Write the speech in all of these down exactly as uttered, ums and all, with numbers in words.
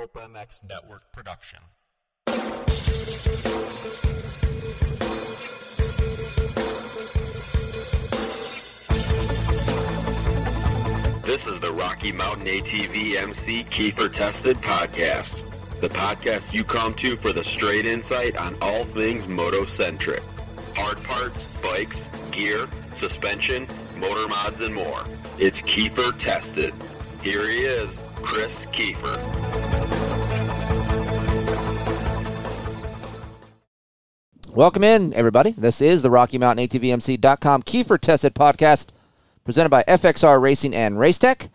Hope M X Network production. This is the Rocky Mountain A T V M C Kiefer Tested Podcast, the podcast you come to for the straight insight on all things moto-centric. Hard parts, bikes, gear, suspension, motor mods, and more. It's Kiefer Tested. Here he is, Chris Kiefer. Welcome in, everybody. This is the Rocky Mountain A T V M C dot com Kiefer Tested Podcast, presented by F X R Racing and Racetech.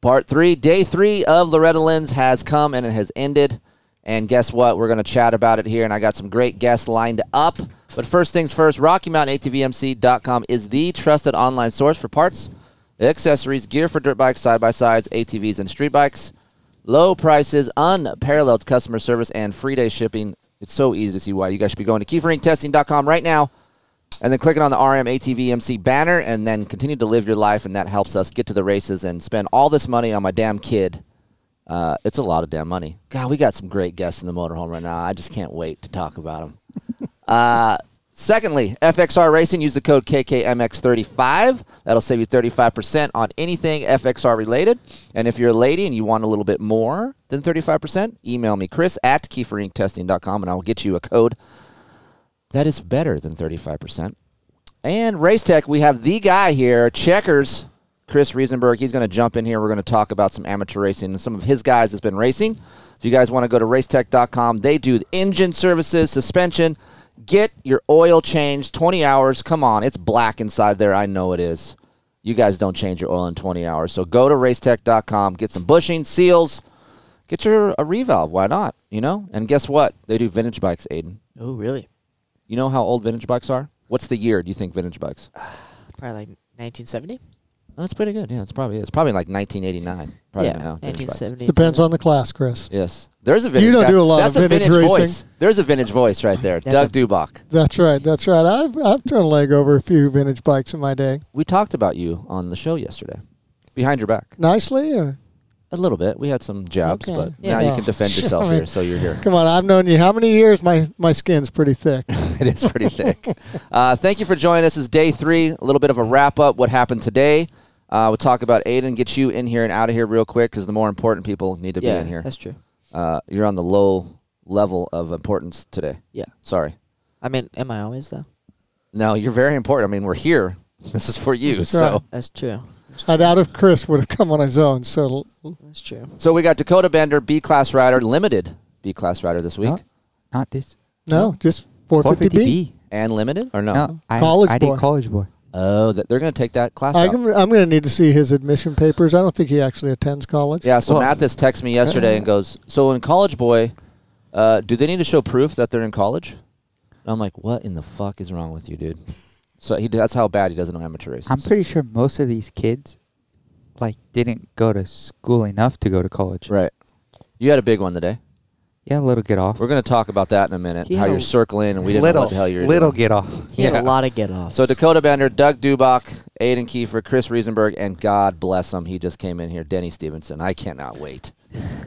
Part three, day three of Loretta Lynn's has come and it has ended. And guess what? We're going to chat about it here, and I got some great guests lined up. But first things first, Rocky Mountain A T V M C dot com is the trusted online source for parts, accessories, gear for dirt bikes, side-by-sides, A T Vs, and street bikes. Low prices, unparalleled customer service, and free day shipping. It's so easy to see why. You guys should be going to Kiefer Inc Testing dot com right now and then clicking on the R M A T V M C banner and then continue to live your life, and that helps us get to the races and spend all this money on my damn kid. Uh, it's a lot of damn money. God, we got some great guests in the motorhome right now. I just can't wait to talk about them. uh Secondly, F X R Racing, use the code K K M X thirty-five. That'll save you thirty-five percent on anything F X R related. And if you're a lady and you want a little bit more than thirty-five percent, email me, Chris at Kiefer Inc Testing dot com, and I'll get you a code that is better than thirty-five percent. And Racetech, we have the guy here, Checkers, Chris Riesenberg. He's going to jump in here. We're going to talk about some amateur racing and some of his guys that's been racing. If you guys want to go to Racetech dot com, they do the engine services, suspension. Get your oil changed, twenty hours. Come on, it's black inside there. I know it is. You guys don't change your oil in twenty hours. So go to Racetech dot com, get some bushing, seals, get your a revalve. Why not? You know? And guess what? They do vintage bikes, Aiden. Oh, really? You know how old vintage bikes are? What's the year do you think vintage bikes? Uh, probably like nineteen seventy. Oh, that's pretty good. Yeah, it's probably it's probably like nineteen eighty-nine. Probably yeah, now. nineteen seventy. Depends on the class, Chris. Yes, there's a vintage. You don't guy. do a lot that's of vintage, vintage racing. Voice. There's a vintage voice right there, Doug Dubach. That's right. That's right. I've I've thrown a leg over a few vintage bikes in my day. We talked about you on the show yesterday, behind your back. Nicely, or? A little bit. We had some jabs, okay. but yeah. now yeah. you can defend yourself here, so you're here. Come on, I've known you how many years? My my skin's pretty thick. It is pretty thick. Uh, thank you for joining us. This is day three. A little bit of a wrap up. What happened today? Uh, we'll talk about Aiden, get you in here and out of here real quick because the more important people need to yeah, be in here. That's true. Uh, you're on the low level of importance today. Yeah. Sorry. I mean, am I always, though? No, you're very important. I mean, we're here. This is for you. That's so right. That's true. That's true. I doubt if Chris would have come on his own. So that's true. So we got Dakota Bender, B-Class Rider, limited B-Class Rider this week. Not, not this. No, no, just four fifty B. And limited or no? No, I, college I boy. did college boy. Oh, they're going to take that class I out. Can, I'm going to need to see his admission papers. I don't think he actually attends college. Yeah, so well, Mathis texted me yesterday and goes, so in College Boy, uh, do they need to show proof that they're in college? And I'm like, what in the fuck is wrong with you, dude? So he that's how bad he doesn't know amateur racing. I'm pretty sure most of these kids like didn't go to school enough to go to college. Right. You had a big one today. Yeah, little get off. We're going to talk about that in a minute, he how you're circling, and we didn't little, know what the hell you're little doing. Little get off. He yeah. had a lot of get offs. So Dakota Bender, Doug Dubach, Aiden Kiefer, Chris Riesenberg, and God bless him, he just came in here, Denny Stevenson. I cannot wait.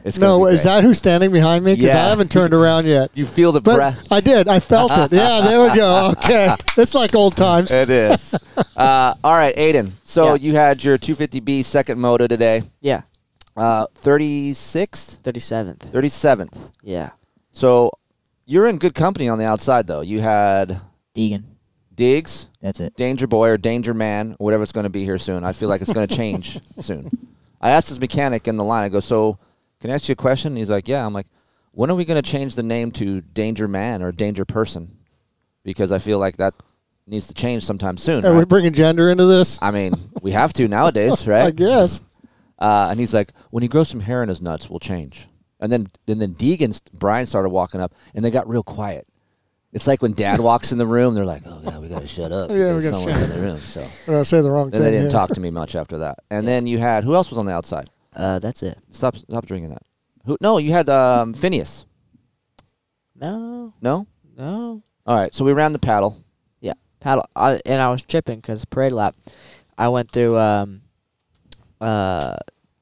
It's no, is that who's standing behind me? Because yeah. I haven't turned around yet. You feel the but breath. I did. I felt it. Yeah, there we go. Okay. It's like old times. It is. uh, all right, Aiden. So yeah. you had your two fifty B second moto today. Yeah. Uh, thirty-sixth? thirty-seventh. thirty-seventh. Yeah. So you're in good company on the outside, though. You had... Deegan. Diggs. That's it. Danger Boy or Danger Man, whatever it's going to be here soon. I feel like it's going to change soon. I asked his mechanic in the line. I go, so can I ask you a question? And he's like, yeah. I'm like, when are we going to change the name to Danger Man or Danger Person? Because I feel like that needs to change sometime soon. Are right? we bringing gender into this? I mean, we have to nowadays, right? I guess. Uh, and he's like, when he grows some hair in his nuts, we'll change. And then and then Deegan, Brian started walking up, and they got real quiet. It's like when Dad walks in the room, they're like, oh, God, we got to shut up. Yeah, we got to shut up. Someone's in the room. So. Or I'll say the wrong thing. And they didn't yeah. talk to me much after that. And yeah. then you had, who else was on the outside? Uh, that's it. Stop stop drinking that. Who? No, you had um, Phineas. No. No? No. All right, so we ran the paddle. Yeah, paddle. I, and I was tripping because parade lap, I went through... Um, Uh,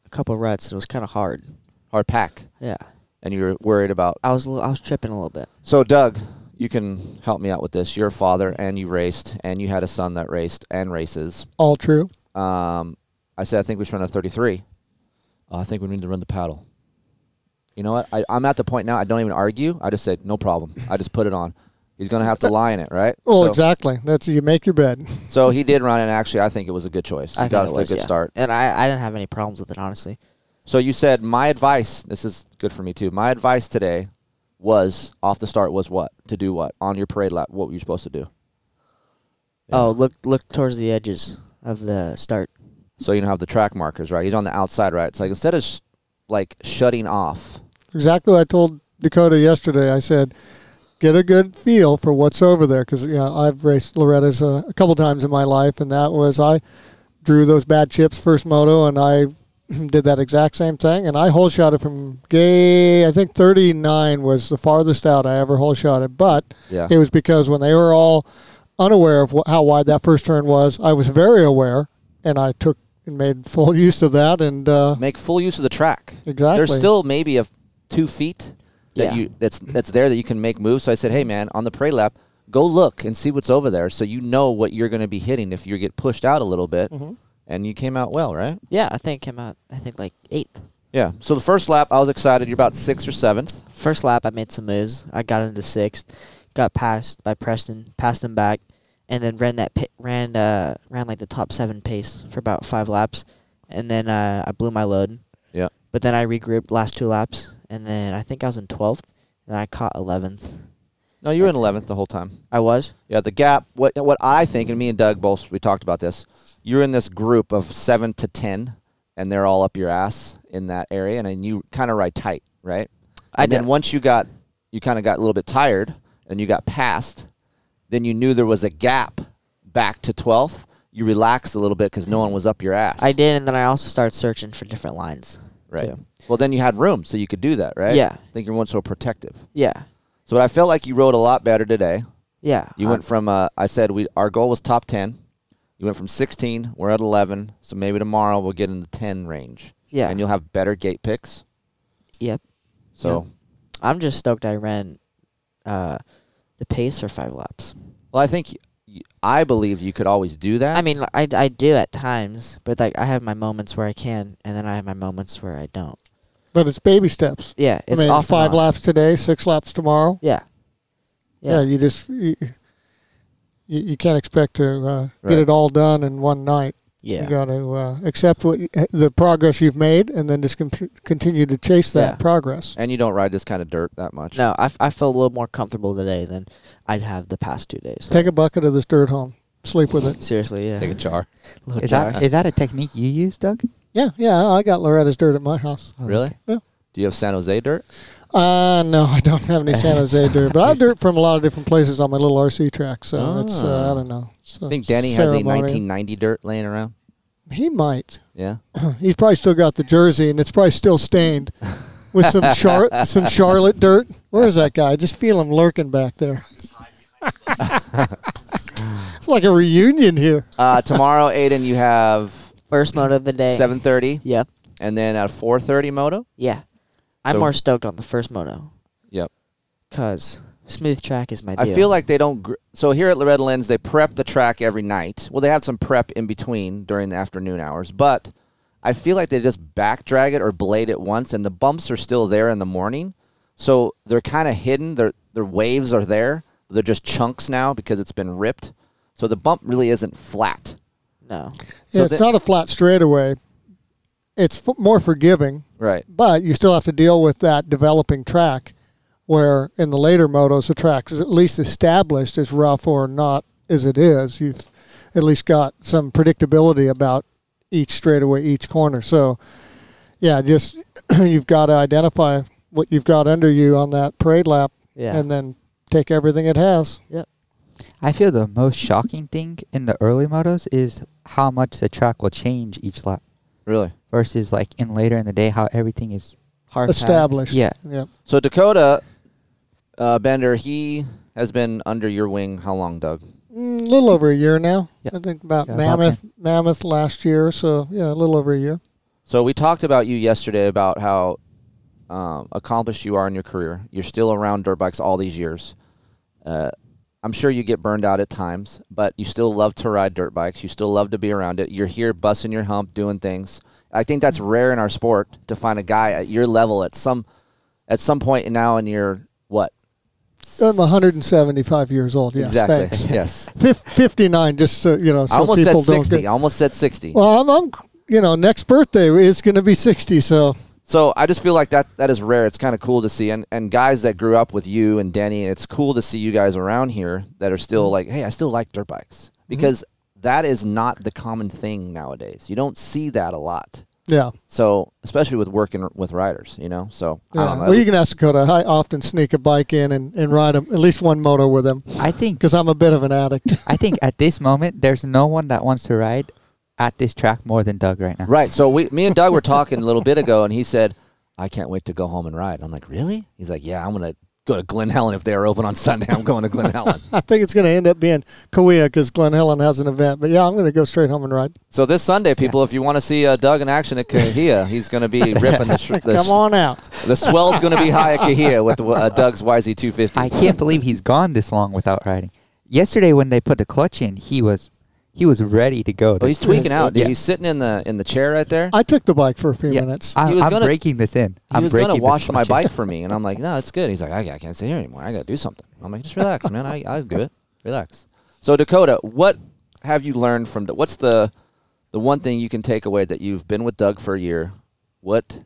a couple of ruts. It was kind of hard. Hard pack. Yeah. And you were worried about. I was I was tripping a little bit. So, Doug, you can help me out with this. You're a father, and you raced, and you had a son that raced and races. All true. Um, I said, I think we should run a thirty-three. Uh, I think we need to run the paddle. You know what? I, I'm at the point now, I don't even argue. I just said, no problem. I just put it on. He's going to have to lie in it, right? Well, so, exactly. That's you make your bed. So he did run, and actually, I think it was a good choice. He I got it was, a good yeah. start. And I, I didn't have any problems with it, honestly. So you said my advice, this is good for me too, my advice today was, off the start, was what? To do what? On your parade lap, what were you supposed to do? Yeah. Oh, look look towards the edges of the start. So you don't have the track markers, right? He's on the outside, right? It's like instead of sh- like shutting off. Exactly what I told Dakota yesterday. I said, get a good feel for what's over there because you know, I've raced Loretta's a, a couple times in my life, and that was I drew those bad chips first moto, and I did that exact same thing, and I hole shot it from gay, I think thirty-nine was the farthest out I ever hole shot it, but yeah. It was because when they were all unaware of wh- how wide that first turn was, I was very aware, and I took and made full use of that. and uh, Make full use of the track. Exactly. There's still maybe a two feet that yeah. you that's that's there that you can make moves, so I said, hey, man, on the parade lap, go look and see what's over there so you know what you're going to be hitting if you get pushed out a little bit. Mm-hmm. And you came out well, right? Yeah, I think came out, I think, like, eighth. Yeah. So the first lap, I was excited. You're about sixth or seventh. First lap, I made some moves. I got into sixth, got passed by Preston, passed him back, and then ran, that pit, ran, uh, ran like, the top seven pace for about five laps. And then uh, I blew my load. Yeah. But then I regrouped last two laps, and then I think I was in twelfth, and I caught eleventh. No, you were in eleventh the whole time. I was? Yeah, the gap, what, what I think, and me and Doug both, we talked about this, you're in this group of seven to ten, and they're all up your ass in that area, and then you kind of ride tight, right? I and did. Then once you got, you kind of got a little bit tired, and you got passed, then you knew there was a gap back to twelfth. You relaxed a little bit because no one was up your ass. I did, and then I also started searching for different lines. Right. Too. Well, then you had room, so you could do that, right? Yeah. I think you weren't so protective. Yeah. So I felt like you rode a lot better today. Yeah. You went I'm, from, uh, I said we our goal was top ten. You went from sixteen, we're at eleven, so maybe tomorrow we'll get in the ten range. Yeah. And you'll have better gate picks. Yep. So. Yep. I'm just stoked I ran uh, the pace for five laps. Well, I think, y- I believe you could always do that. I mean, I, I do at times, but like I have my moments where I can, and then I have my moments where I don't. But it's baby steps. Yeah. It's I mean, off it's five laps today, six laps tomorrow. Yeah. Yeah, yeah you just... You, You, you can't expect to uh, right. get it all done in one night. Yeah. You got to uh, accept what you, the progress you've made and then just com- continue to chase that yeah. progress. And you don't ride this kind of dirt that much. No, I, f- I feel a little more comfortable today than I'd have the past two days. Take a bucket of this dirt home. Sleep with it. Seriously, yeah. Take a jar. a is, jar. That, is that a technique you use, Doug? Yeah, yeah. I got Loretta's dirt at my house. Oh, really? Yeah. Do you have San Jose dirt? Uh, no, I don't have any San Jose dirt, but I have dirt from a lot of different places on my little R C track, so oh. it's, uh, I don't know. I think Denny ceremony. has a nineteen ninety dirt laying around. He might. Yeah. He's probably still got the jersey, and it's probably still stained with some char- some Charlotte dirt. Where is that guy? I just feel him lurking back there. It's like a reunion here. uh, tomorrow, Aiden, you have... First moto of the day. seven thirty. Yep. And then at four thirty moto? Yeah. I'm so, more stoked on the first moto. Yep. Because smooth track is my deal. I feel like they don't... Gr- so here at Loretta Lynn's, they prep the track every night. Well, they have some prep in between during the afternoon hours, but I feel like they just back drag it or blade it once, and the bumps are still there in the morning. So they're kind of hidden. Their their waves are there. They're just chunks now because it's been ripped. So the bump really isn't flat. No. Yeah, so it's th- not a flat straightaway. It's f- more forgiving. Right. But you still have to deal with that developing track where in the later motos, the track is at least established as rough or not as it is. You've at least got some predictability about each straightaway, each corner. So, yeah, just you've got to identify what you've got under you on that parade lap yeah. and then take everything it has. Yeah. I feel the most shocking thing in the early motos is how much the track will change each lap. Really? Versus, like, in later in the day, how everything is hard established. Yeah. yeah. So, Dakota uh, Bender, he has been under your wing how long, Doug? A mm, little over a year now. Yep. I think about yeah, Mammoth about Mammoth last year. So, yeah, a little over a year. So, we talked about you yesterday about how um, accomplished you are in your career. You're still around dirt bikes all these years. Uh, I'm sure you get burned out at times, but you still love to ride dirt bikes. You still love to be around it. You're here busting your hump, doing things. I think that's rare in our sport to find a guy at your level at some at some point now in your, what? I'm one hundred seventy-five years old. Yes, exactly. Thanks. Yes. fifty-nine, just so, you know, so I almost people said sixty. Don't get... I almost said sixty. Well, I'm, I'm you know, next birthday is going to be sixty, so. So I just feel like that that is rare. It's kind of cool to see. And and guys that grew up with you and Denny, it's cool to see you guys around here that are still mm-hmm. like, hey, I still like dirt bikes. Because mm-hmm. that is not the common thing nowadays. You don't see that a lot. Yeah. So, especially with working with riders, you know. So, yeah. I don't know. Well, you can ask Dakota. I often sneak a bike in and, and ride them, at least one moto with them. I think. Because I'm a bit of an addict. I think at this moment, there's no one that wants to ride at this track more than Doug right now. Right. So, we, me and Doug were talking a little bit ago, and he said, I can't wait to go home and ride. I'm like, really? He's like, yeah, I'm going to go to Glen Helen if they are open on Sunday. I'm going to Glen Helen. I think it's going to end up being Kauai because Glen Helen has an event. But yeah, I'm going to go straight home and ride. So this Sunday, people, yeah. if you want to see uh, Doug in action at Kahia, he's going to be ripping the. Sh- the Come on out. The swell's going to be high at Kahia with uh, Doug's Y Z two fifty. I can't believe he's gone this long without riding. Yesterday, when they put the clutch in, he was he was ready to go. To oh, he's tweaking out. Dude. Yeah. He's sitting in the in the chair right there. I took the bike for a few yeah. minutes. I, I'm gonna, breaking this in. I'm he was going to wash my bike for me, and I'm like, no, it's good. He's like, I, I can't sit here anymore. I got to do something. I'm like, just relax, man. I I do it. Relax. So Dakota, what have you learned from? What's the the one thing you can take away that you've been with Doug for a year? What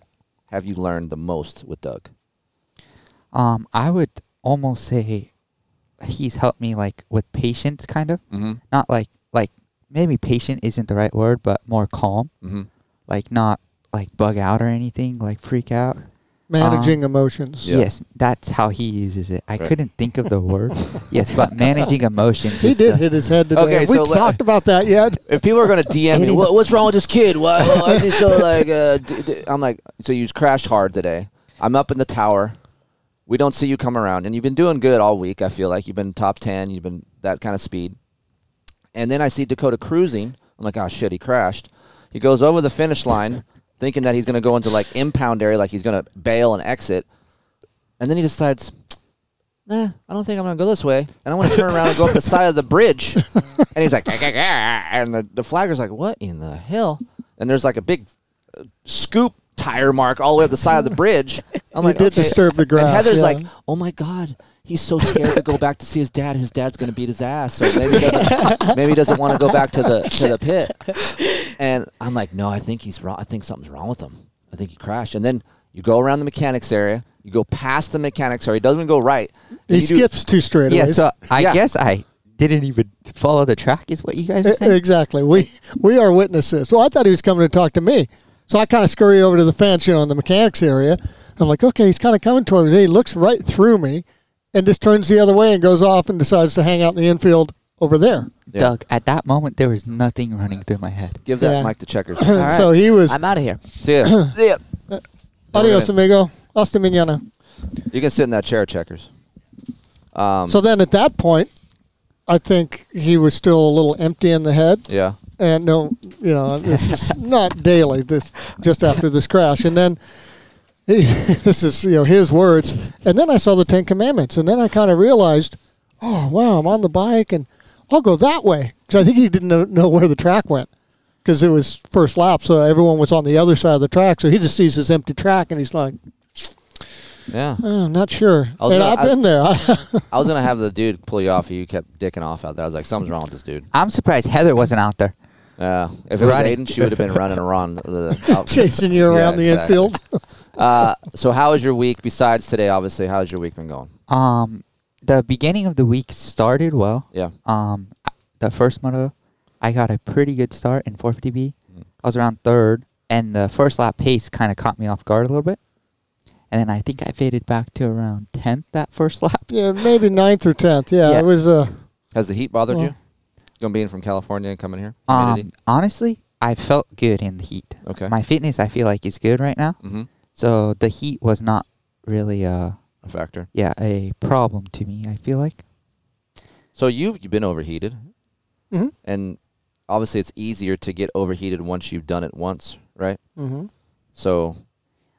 have you learned the most with Doug? Um, I would almost say he's helped me like with patience, kind of. Mm-hmm. Not like like. Maybe patient isn't the right word, but more calm. Mm-hmm. Like not like bug out or anything, like freak out. Managing um, emotions. Yeah. Yes, that's how he uses it. I right. couldn't think of the word. Yes, but managing emotions. He did the, hit his head today. Okay, Have so we let, talked about that yet? If people are going to D M me, what, what's wrong with this kid? Why, why is he so like, uh, d- d-? I'm like, so you crashed hard today. I'm up in the tower. We don't see you come around. And you've been doing good all week, I feel like. You've been top ten. You've been that kind of speed. And then I see Dakota cruising. I'm like, oh, shit, he crashed. He goes over the finish line thinking that he's going to go into, like, impound area, like he's going to bail and exit. And then he decides, nah, I don't think I'm going to go this way. And I want to turn around and go up the side of the bridge. And he's like, gah, gah, gah. And the, the flagger's like, what in the hell? And there's, like, a big uh, scoop tire mark all the way up the side of the bridge. I'm like, it did okay. disturb the grass. And Heather's yeah. like, oh, my God. He's so scared to go back to see his dad. His dad's going to beat his ass. So maybe he doesn't, maybe he doesn't want to go back to the to the pit. And I'm like, no, I think he's wrong. I think something's wrong with him. I think he crashed. And then you go around the mechanics area. You go past the mechanics area. He doesn't go right. He skips two straightaways. Yeah, so I yeah. guess I didn't even follow the track is what you guys are saying? Exactly. We, we are witnesses. Well, I thought he was coming to talk to me. So I kind of scurry over to the fence, you know, in the mechanics area. I'm like, okay, he's kind of coming toward me. He looks right through me. And just turns the other way and goes off and decides to hang out in the infield over there. Yeah. Doug, at that moment, there was nothing running through my head. Give that yeah. Mike the checkers. All right. So he was. I'm out of here. See ya. See ya. Uh, adios, amigo. Hasta mañana. You can sit in that chair, checkers. Um, so then at that point, I think he was still a little empty in the head. Yeah. And no, you know, this is not daily, this just after this crash. And then. He, this is, you know, his words. And then I saw the Ten Commandments, and then I kind of realized, oh, wow, I'm on the bike, and I'll go that way. Because I think he didn't know, know where the track went because it was first lap, so everyone was on the other side of the track. So he just sees this empty track, and he's like, yeah, oh, I'm not sure. I was and gonna, I've I, been there. I was going to have the dude pull you off. You kept dicking off out there. I was like, something's wrong with this dude. I'm surprised Heather wasn't out there. Yeah. Uh, if it was Aiden, she would have been running around. The, Chasing you around yeah, the exactly. infield. Uh, so how has your week, besides today, obviously, how has your week been going? Um, the beginning of the week started well. Yeah. Um, the first moto, I got a pretty good start in four fifty B. Mm. I was around third, and the first lap pace kind of caught me off guard a little bit. And then I think I faded back to around tenth that first lap. Yeah, maybe ninth or tenth. Yeah, yeah. It was. Uh, has the heat bothered well, you? Going being from California and coming here? Um, honestly, I felt good in the heat. Okay. My fitness, I feel like, is good right now. Mm-hmm. So the heat was not really a, a factor. Yeah, a problem to me, I feel like. So you've, you've been overheated. Mm-hmm. And obviously it's easier to get overheated once you've done it once, right? Mm-hmm. So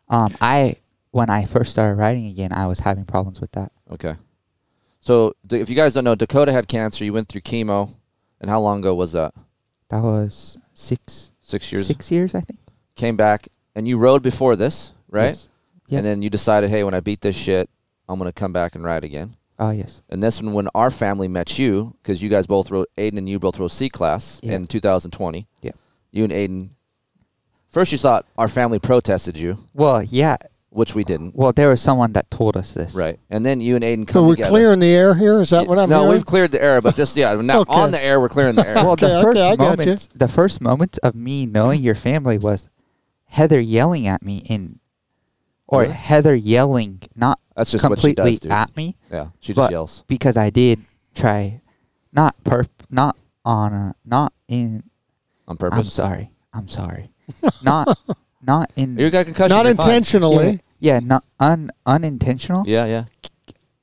um, I when I first started riding again, I was having problems with that. Okay. So if you guys don't know, Dakota had cancer. You went through chemo. And how long ago was that? That was six. Six years? Six years, I think. Came back. And you rode before this, right? Yes. Yep. And then you decided, hey, when I beat this shit, I'm going to come back and ride again. Oh, uh, yes. And this one, when our family met you, because you guys both rode, Aiden and you both rode C-Class yep. in two thousand twenty. Yeah. You and Aiden. First you thought our family protested you. Well, yeah. Which we didn't. Well, there was someone that told us this. Right. And then you and Aiden come together. So we're together. Clearing the air here? Is that what I'm no, hearing? No, we've cleared the air, but this, yeah, now okay. on the air, we're clearing the air. Well, okay, the, first okay, moment, the first moment of me knowing your family was Heather yelling at me in, or yeah. Heather yelling, not That's just completely what she does, dude. At me. Yeah, she just yells. Because I did try, not perp, not on a, not in. On purpose? I'm sorry. I'm sorry. Not. Not in you got concussion. Not intentionally. Yeah, yeah, not un unintentional. Yeah, yeah.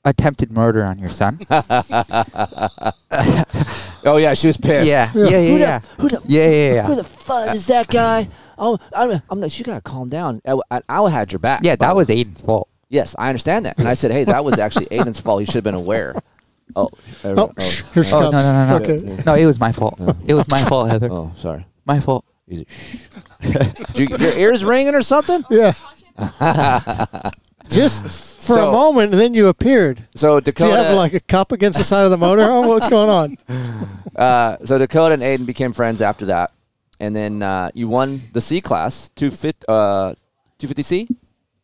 Attempted murder on your son. Oh yeah, she was pissed. Yeah, yeah, yeah, yeah. Who yeah. The, who the, yeah, yeah, yeah. Who the fuck is that guy? Oh, I'm. I'm like, you gotta calm down. I, I, I had your back. Yeah, that was Aiden's fault. Yes, I understand that, and I said, hey, that was actually Aiden's fault. He should have been aware. Oh, uh, oh, oh, sh- oh, oh no, no, no, no. Okay. No, it was my fault. Oh. It was my fault, Heather. Oh, sorry. My fault. He's like, you, your ears ringing or something? Yeah. Just for so, a moment, and then you appeared. So Dakota, do you have like a cup against the side of the motorhome? What's going on? Uh, so Dakota and Aiden became friends after that, and then uh, you won the C class, two fifty, uh, two fifty C,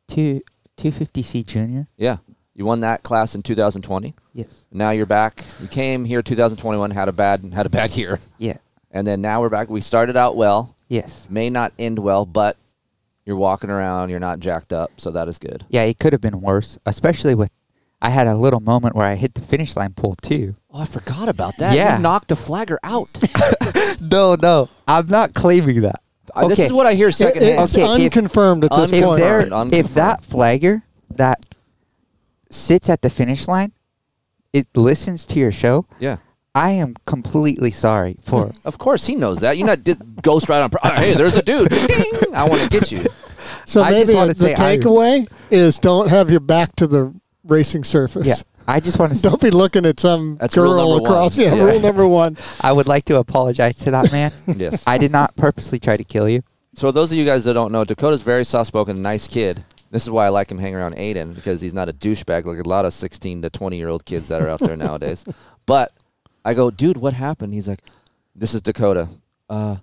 two two fifty C junior. Yeah, you won that class in two thousand twenty. Yes. Now you're back. You came here two thousand twenty one. Had a bad had a bad year. Yeah. And then now we're back. We started out well. Yes. May not end well, but you're walking around. You're not jacked up, so that is good. Yeah, it could have been worse, especially with I had a little moment where I hit the finish line pole, too. Oh, I forgot about that. Yeah. You knocked a flagger out. No, no. I'm not claiming that. Okay. This is what I hear secondhand. It's okay, unconfirmed if, at this point. If, there, if that flagger that sits at the finish line, it listens to your show. Yeah. I am completely sorry for. Of course, he knows that. You're not did ghost right on. Pro- hey, there's a dude. Ding! I want to get you. So I maybe just the takeaway I, is don't have your back to the racing surface. Yeah, I just want to. Don't be looking at some That's girl across. Yeah, yeah, rule number one. I would like to apologize to that man. Yes, I did not purposely try to kill you. So those of you guys that don't know, Dakota's very soft-spoken, nice kid. This is why I like him hanging around Aiden because he's not a douchebag like a lot of sixteen to twenty year old kids that are out there nowadays. But I go, dude, what happened? He's like, this is Dakota. Uh,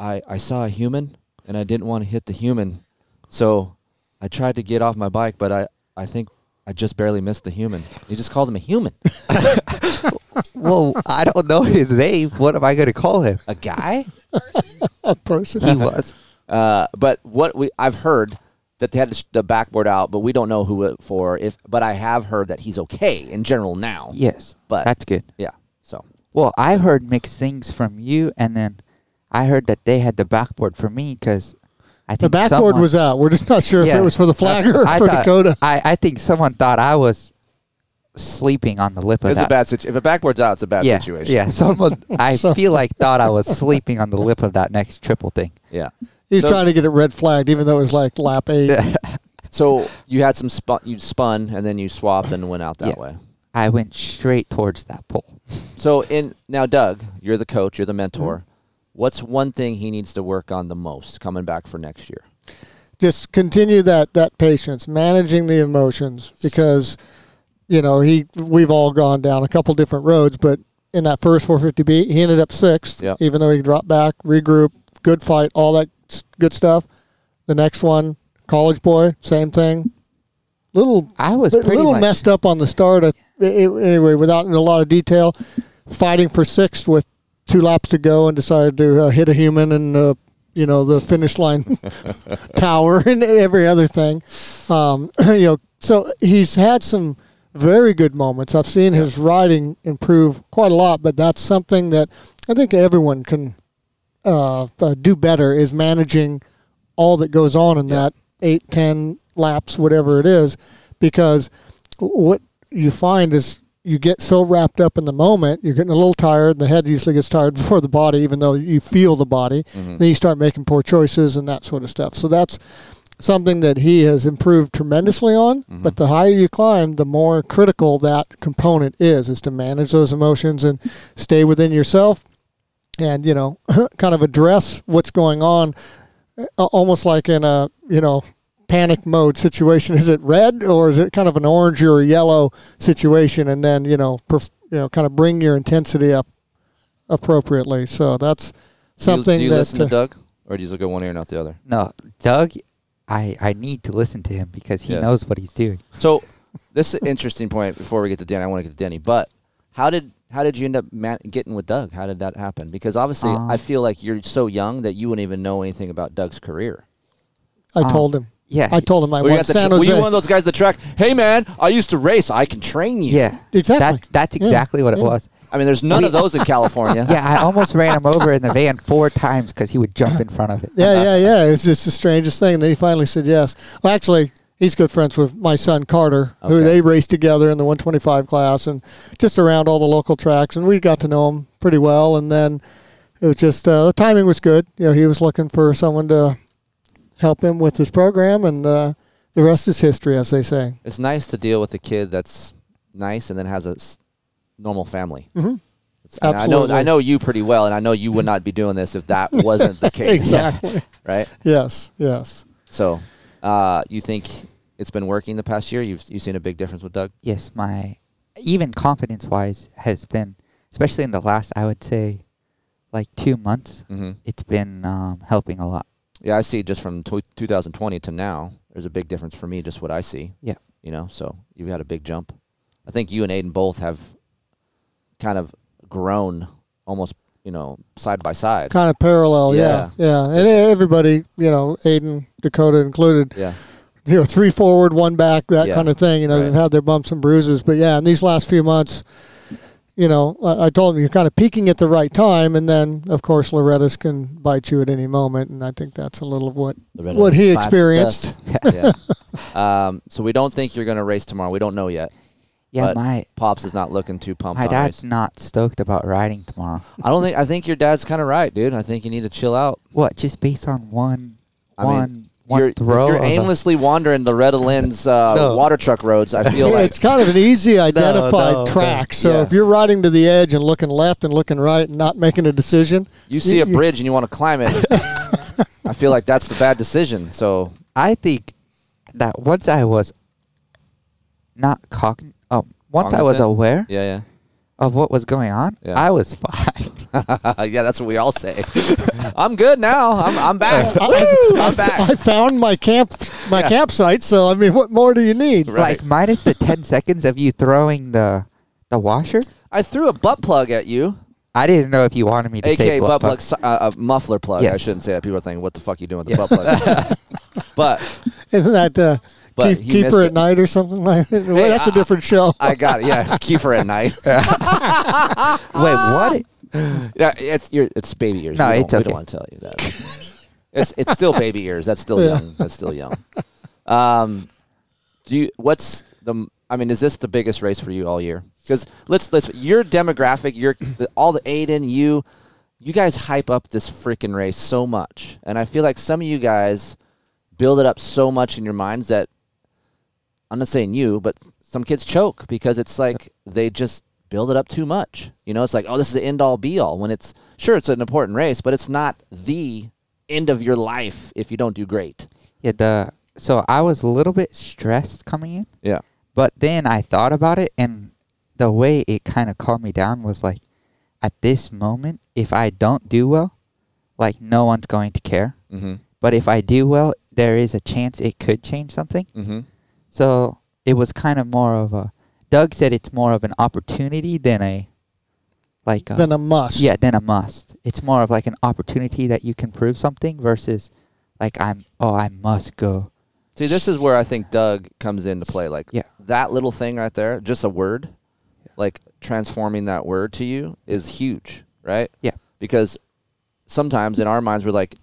I I saw a human, and I didn't want to hit the human. So I tried to get off my bike, but I, I think I just barely missed the human. You just called him a human. Well, I don't know his name. What am I going to call him? A guy? Person? A person. He was. Uh, but what we I've heard that they had the backboard out, but we don't know who it for. If But I have heard that he's okay in general now. Yes, but that's good. Yeah. Well, I heard mixed things from you, and then I heard that they had the backboard for me because I think the backboard someone, was out. We're just not sure yeah, if it was for the flagger I, or for I thought, Dakota. I, I think someone thought I was sleeping on the lip of it's that. A bad situ- if a backboard's out, it's a bad yeah, situation. Yeah, someone I so. feel like thought I was sleeping on the lip of that next triple thing. Yeah, he's so, trying to get it red flagged, even though it was like lap eight. So you had some spun, you spun, and then you swapped and went out that yeah. way. I went straight towards that pole. So in now, Doug, you're the coach, you're the mentor. What's one thing he needs to work on the most coming back for next year? Just continue that that patience, managing the emotions, because you know he we've all gone down a couple different roads. But in that first four fifty B, he ended up sixth, yep. even though he dropped back, regroup, good fight, all that good stuff. The next one, college boy, same thing. Little I was pretty little much messed up on the start. I It, anyway, without in a lot of detail, fighting for sixth with two laps to go and decided to uh, hit a human and, uh, you know, the finish line tower and every other thing. Um, you know, so he's had some very good moments. I've seen yeah. his riding improve quite a lot, but that's something that I think everyone can uh, uh, do better is managing all that goes on in yeah. that eight, ten laps, whatever it is, because what you find is you get so wrapped up in the moment, you're getting a little tired. The head usually gets tired before the body, even though you feel the body. Mm-hmm. Then you start making poor choices and that sort of stuff. So that's something that he has improved tremendously on, mm-hmm. but the higher you climb, the more critical that component is, is to manage those emotions and stay within yourself and, you know, kind of address what's going on, almost like in a, you know, panic mode situation. Is it red or is it kind of an orange or yellow situation? And then, you know, perf- you know, kind of bring your intensity up appropriately. So that's something that... Do you, do you that, listen uh, to Doug? Or do you look at one ear and not the other? No, Doug... I, I need to listen to him because he yes. knows what he's doing. So this is an interesting point before we get to Denny. I want to get to Denny. But how did how did you end up getting with Doug? How did that happen? Because obviously um, I feel like you're so young that you wouldn't even know anything about Doug's career. I um, told him. Yeah. I told him I went to San Jose. Were you one of those guys that track, hey, man, I used to race. I can train you. Yeah. Exactly. That, that's exactly yeah. what it yeah. was. I mean, there's none of those in California. Yeah, I almost ran him over in the van four times because he would jump in front of it. Yeah, yeah, yeah. It's just the strangest thing. And then he finally said yes. Well, actually, he's good friends with my son, Carter, okay. who they raced together in the one twenty-five class and just around all the local tracks. And we got to know him pretty well. And then it was just uh, the timing was good. You know, he was looking for someone to help him with his program. And uh, the rest is history, as they say. It's nice to deal with a kid that's nice and then has a... normal family. Mm-hmm. Absolutely. I know, I know you pretty well, and I know you would not be doing this if that wasn't the case. Exactly. Right? Yes, yes. So uh, you think it's been working the past year? You've you've seen a big difference with Doug? Yes, my even confidence-wise has been, especially in the last, I would say, like two months, mm-hmm. it's been um, helping a lot. Yeah, I see just from t- twenty twenty to now, there's a big difference for me, just what I see. Yeah. You know, so you've had a big jump. I think you and Aiden both have kind of grown almost, you know, side by side. Kind of parallel, yeah. Yeah, yeah. And everybody, you know, Aiden, Dakota included, yeah. you know, three forward, one back, that yeah. kind of thing. You know, right. they've had their bumps and bruises. But, yeah, in these last few months, you know, I, I told them you're kind of peaking at the right time. And then, of course, Loretta's can bite you at any moment. And I think that's a little of what, what he experienced. yeah. um, so we don't think you're going to race tomorrow. We don't know yet. Yeah, but my pops is not looking too pumped. My dad's not stoked about riding tomorrow. I don't think. I think your dad's kind of right, dude. I think you need to chill out. What? Just based on one, I one, mean, one you're, throw. If you're aimlessly a... wandering the Loretta Lynn's uh, no. water truck roads, I feel yeah, like it's kind of an easy identified no, no, track. So yeah. if you're riding to the edge and looking left and looking right and not making a decision, you see you, a bridge you... and you want to climb it. I feel like that's the bad decision. So I think that once I was not cognizant. Oh, once I was aware yeah, yeah. of what was going on, yeah. I was fine. Yeah, that's what we all say. I'm good now. I'm I'm back. Uh, I, I'm I, back. I found my camp my yeah. campsite, so I mean, what more do you need? Right. Like minus the ten seconds of you throwing the the washer. I threw a butt plug at you. I didn't know if you wanted me to A K A say A K A butt plug, plug. Uh, a muffler plug. Yes. I shouldn't say that. People are thinking, "What the fuck are you doing with the yes. butt plug?" But isn't that? Uh, But Kiefer at night or something like that. Well, hey, that's I, a different show. I got it. Yeah, Kiefer at night. Wait, what? Yeah, it's your it's baby ears. No, we it's okay. We don't want to tell you that. it's it's still baby ears. That's still yeah. young. That's still young. Um, do you? What's the? I mean, is this the biggest race for you all year? Because let's let's your demographic, your the, all the Aiden, you, you guys hype up this freaking race so much, and I feel like some of you guys build it up so much in your minds that. I'm not saying you, but some kids choke because it's like they just build it up too much. You know, it's like, oh, this is the end-all, be-all. When it's, sure, it's an important race, but it's not the end of your life if you don't do great. Yeah, the so I was a little bit stressed coming in. Yeah. But then I thought about it, and the way it kind of calmed me down was like, at this moment, if I don't do well, like, no one's going to care. Mm-hmm. But if I do well, there is a chance it could change something. Mm-hmm. So it was kind of more of a, Doug said it's more of an opportunity than a, like a. Than a must. Yeah, than a must. It's more of like an opportunity that you can prove something versus like I'm, oh, I must go. See, this is where I think Doug comes into play. Like yeah. that little thing right there, just a word, yeah. like transforming that word to you is huge, right? Yeah. Because sometimes in our minds we're like,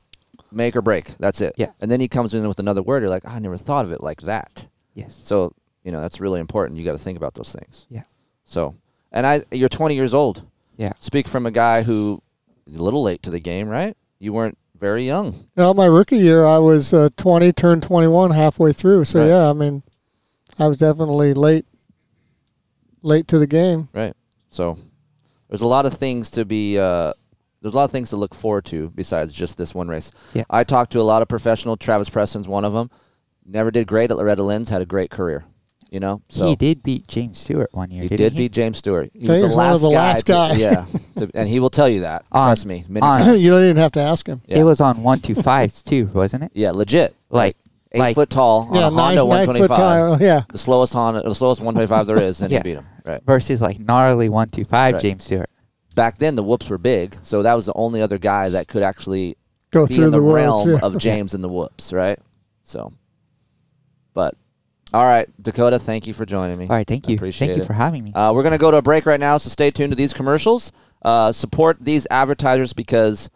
make or break, that's it. Yeah. And then he comes in with another word, you're like, oh, I never thought of it like that. Yes. So, you know, that's really important. You got to think about those things. Yeah. So, and I, you're twenty years old. Yeah. Speak from a guy who, a little late to the game, right? You weren't very young. Well, my rookie year, I was uh, twenty, turned twenty-one halfway through. So, right. yeah, I mean, I was definitely late, late to the game. Right. So there's a lot of things to be uh, – there's a lot of things to look forward to besides just this one race. Yeah. I talked to a lot of professional. Travis Preston's one of them. Never did great at Loretta Lynn's, had a great career. You know, so he did beat James Stewart one year. He didn't did he? beat James Stewart. He was the last, the last guy. guy. To, yeah, to, and he will tell you that. On, trust me, many on, times. You don't even have to ask him. Yeah. It was on one two fives too, wasn't it? Yeah, legit. Like eight like, foot tall on yeah, a Honda nine, one twenty-five. Nine yeah, the slowest Honda, the slowest one twenty-five there is, and yeah. he beat him. Right. Versus like gnarly one twenty-five right. James Stewart. Back then the whoops were big, so that was the only other guy that could actually go be through in the, the realm world, yeah. of James and the whoops, right? So, but. All right, Dakota, thank you for joining me. All right, thank you. I appreciate it. Thank you for having me. Uh, we're going to go to a break right now, so stay tuned to these commercials. Uh, support these advertisers because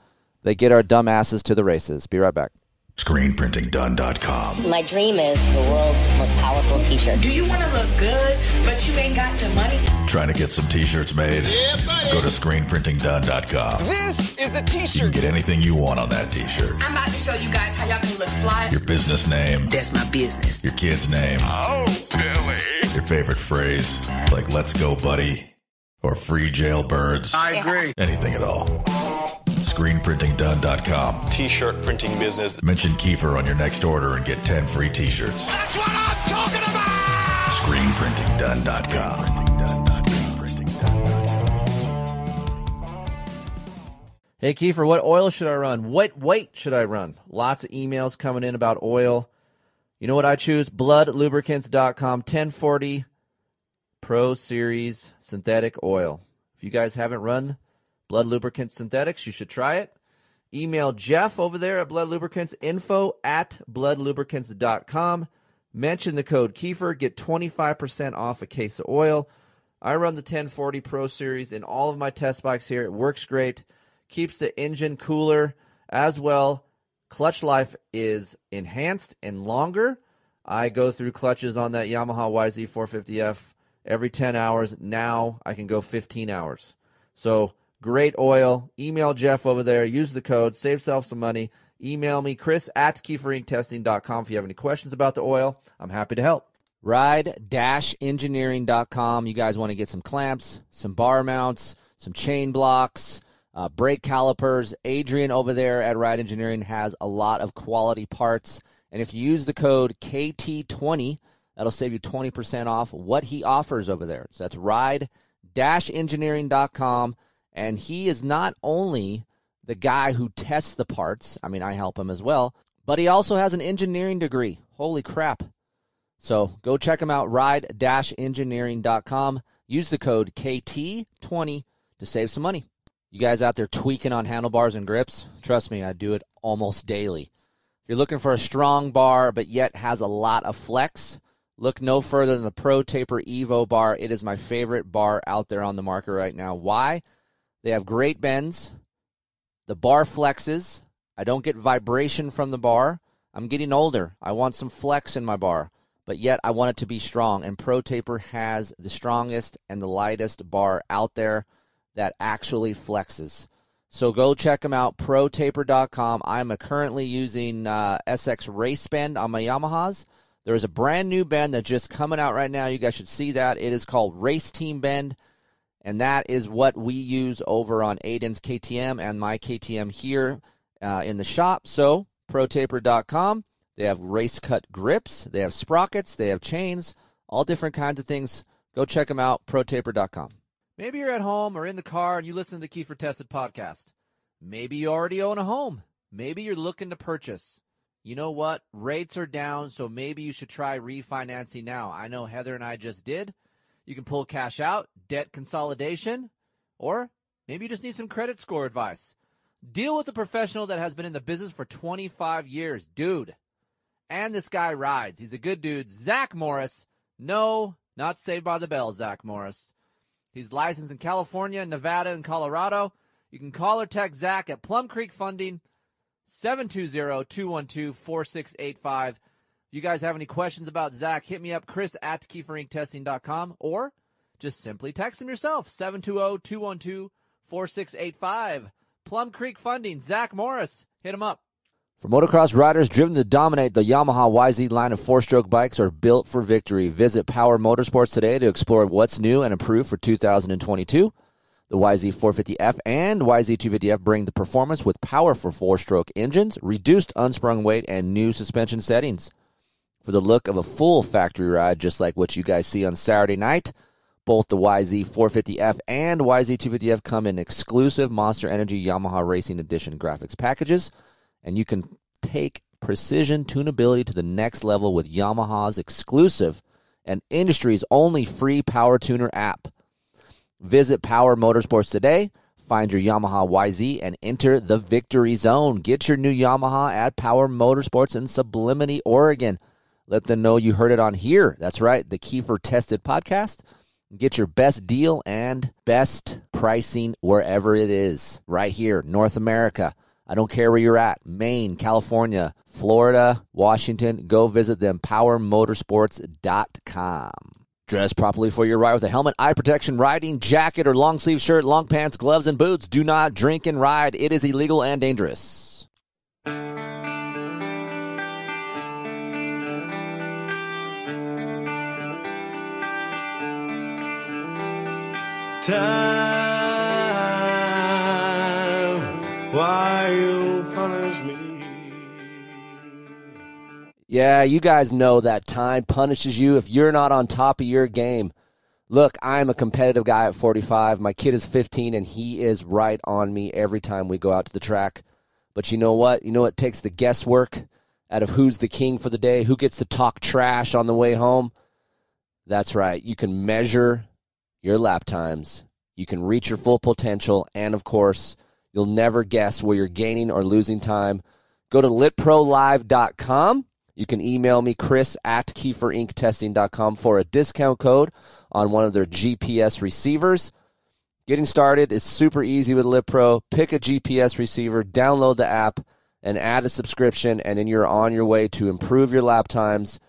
they get our dumb asses to the races. Be right back. screen printing done dot com. My dream is the world's most powerful t-shirt. Do you want to look good, but you ain't got the money? Trying to get some t-shirts made? Yeah, buddy. Go to screen printing done dot com. This is a t-shirt. You can get anything you want on that t-shirt. I'm about to show you guys how y'all can look fly. Your business name. That's my business. Your kid's name. Oh, Billy. Your favorite phrase, like let's go, buddy, or free jailbirds. I agree. Anything at all. screen printing done dot com. T-shirt printing business. Mention Kiefer on your next order and get ten free t-shirts. That's what I'm talking about! screen printing done dot com. Hey, Kiefer, what oil should I run? What weight should I run? Lots of emails coming in about oil. You know what I choose? blood lubricants dot com ten forty Pro Series Synthetic Oil. If you guys haven't run Blood Lubricants Synthetics, you should try it. Email Jeff over there at Blood Lubricants, info at blood lubricants dot com. Mention the code Kiefer, get twenty-five percent off a case of oil. I run the ten forty Pro Series in all of my test bikes here. It works great. Keeps the engine cooler as well. Clutch life is enhanced and longer. I go through clutches on that Yamaha Y Z four fifty F every ten hours. Now I can go fifteen hours. So, great oil. Email Jeff over there. Use the code. Save yourself some money. Email me, Chris at Kiefer Inc Testing dot com if you have any questions about the oil. I'm happy to help. ride dash engineering dot com. You guys want to get some clamps, some bar mounts, some chain blocks, uh, brake calipers. Adrian over there at Ride Engineering has a lot of quality parts. And if you use the code K T twenty, that'll save you twenty percent off what he offers over there. So that's ride dash engineering dot com. And he is not only the guy who tests the parts, I mean, I help him as well, but he also has an engineering degree. Holy crap. So go check him out, ride dash engineering dot com. Use the code K T twenty to save some money. You guys out there tweaking on handlebars and grips? Trust me, I do it almost daily. If you're looking for a strong bar but yet has a lot of flex, look no further than the Pro Taper Evo bar. It is my favorite bar out there on the market right now. Why? They have great bends. The bar flexes. I don't get vibration from the bar. I'm getting older. I want some flex in my bar, but yet I want it to be strong. And Pro Taper has the strongest and the lightest bar out there that actually flexes. So go check them out, pro taper dot com. I'm currently using uh, S X Race Bend on my Yamahas. There is a brand new bend that's just coming out right now. You guys should see that. It is called Race Team Bend. And that is what we use over on Aiden's K T M and my K T M here uh, in the shop. So, pro taper dot com, they have race-cut grips, they have sprockets, they have chains, all different kinds of things. Go check them out, pro taper dot com. Maybe you're at home or in the car and you listen to the Kiefer Tested podcast. Maybe you already own a home. Maybe you're looking to purchase. You know what? Rates are down, so maybe you should try refinancing now. I know Heather and I just did. You can pull cash out, debt consolidation, or maybe you just need some credit score advice. Deal with a professional that has been in the business for twenty-five years, dude. And this guy rides. He's a good dude. Zach Morris. No, not Saved by the Bell, Zach Morris. He's licensed in California, Nevada, and Colorado. You can call or text Zach at Plum Creek Funding, seven two zero, two one two, four six eight five. If you guys have any questions about Zach, hit me up, Chris at Kiefer Inc Testing dot com, or just simply text him yourself, seven two zero, two one two, four six eight five. Plum Creek Funding, Zach Morris. Hit him up. For motocross riders driven to dominate, the Yamaha Y Z line of four-stroke bikes are built for victory. Visit Power Motorsports today to explore what's new and improved for two thousand twenty-two. The Y Z four fifty F and Y Z two fifty F bring the performance with powerful four-stroke engines, reduced unsprung weight, and new suspension settings. For the look of a full factory ride, just like what you guys see on Saturday night, both the Y Z four fifty F and Y Z two fifty F come in exclusive Monster Energy Yamaha Racing Edition graphics packages. And you can take precision tunability to the next level with Yamaha's exclusive and industry's only free Power Tuner app. Visit Power Motorsports today, find your Yamaha Y Z, and enter the victory zone. Get your new Yamaha at Power Motorsports in Sublimity, Oregon. Let them know you heard it on here. That's right, the Kiefer Tested Podcast. Get your best deal and best pricing wherever it is. Right here, North America. I don't care where you're at, Maine, California, Florida, Washington, go visit them, power motorsports dot com. Dress properly for your ride with a helmet, eye protection, riding jacket, or long sleeve shirt, long pants, gloves, and boots. Do not drink and ride. It is illegal and dangerous. Time, why? Yeah, you guys know that time punishes you if you're not on top of your game. Look, I'm a competitive guy at forty-five. My kid is fifteen, and he is right on me every time we go out to the track. But you know what? You know what takes the guesswork out of who's the king for the day, who gets to talk trash on the way home? That's right. You can measure your lap times. You can reach your full potential. And, of course, you'll never guess where you're gaining or losing time. Go to lit pro live dot com. You can email me, Chris at Kiefer Inc Testing dot com, for a discount code on one of their G P S receivers. Getting started is super easy with LitPro. Pick a G P S receiver, download the app, and add a subscription, and then you're on your way to improve your lap times.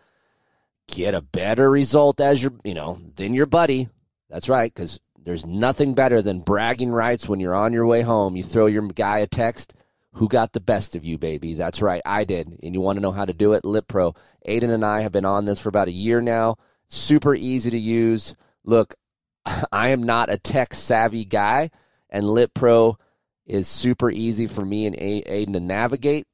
Get a better result as your, you know, than your buddy. That's right, because there's nothing better than bragging rights when you're on your way home. You throw your guy a text. Who got the best of you, baby? That's right, I did. And you want to know how to do it? LitPro. Aiden and I have been on this for about a year now. Super easy to use. Look, I am not a tech-savvy guy, and LitPro is super easy for me and Aiden to navigate,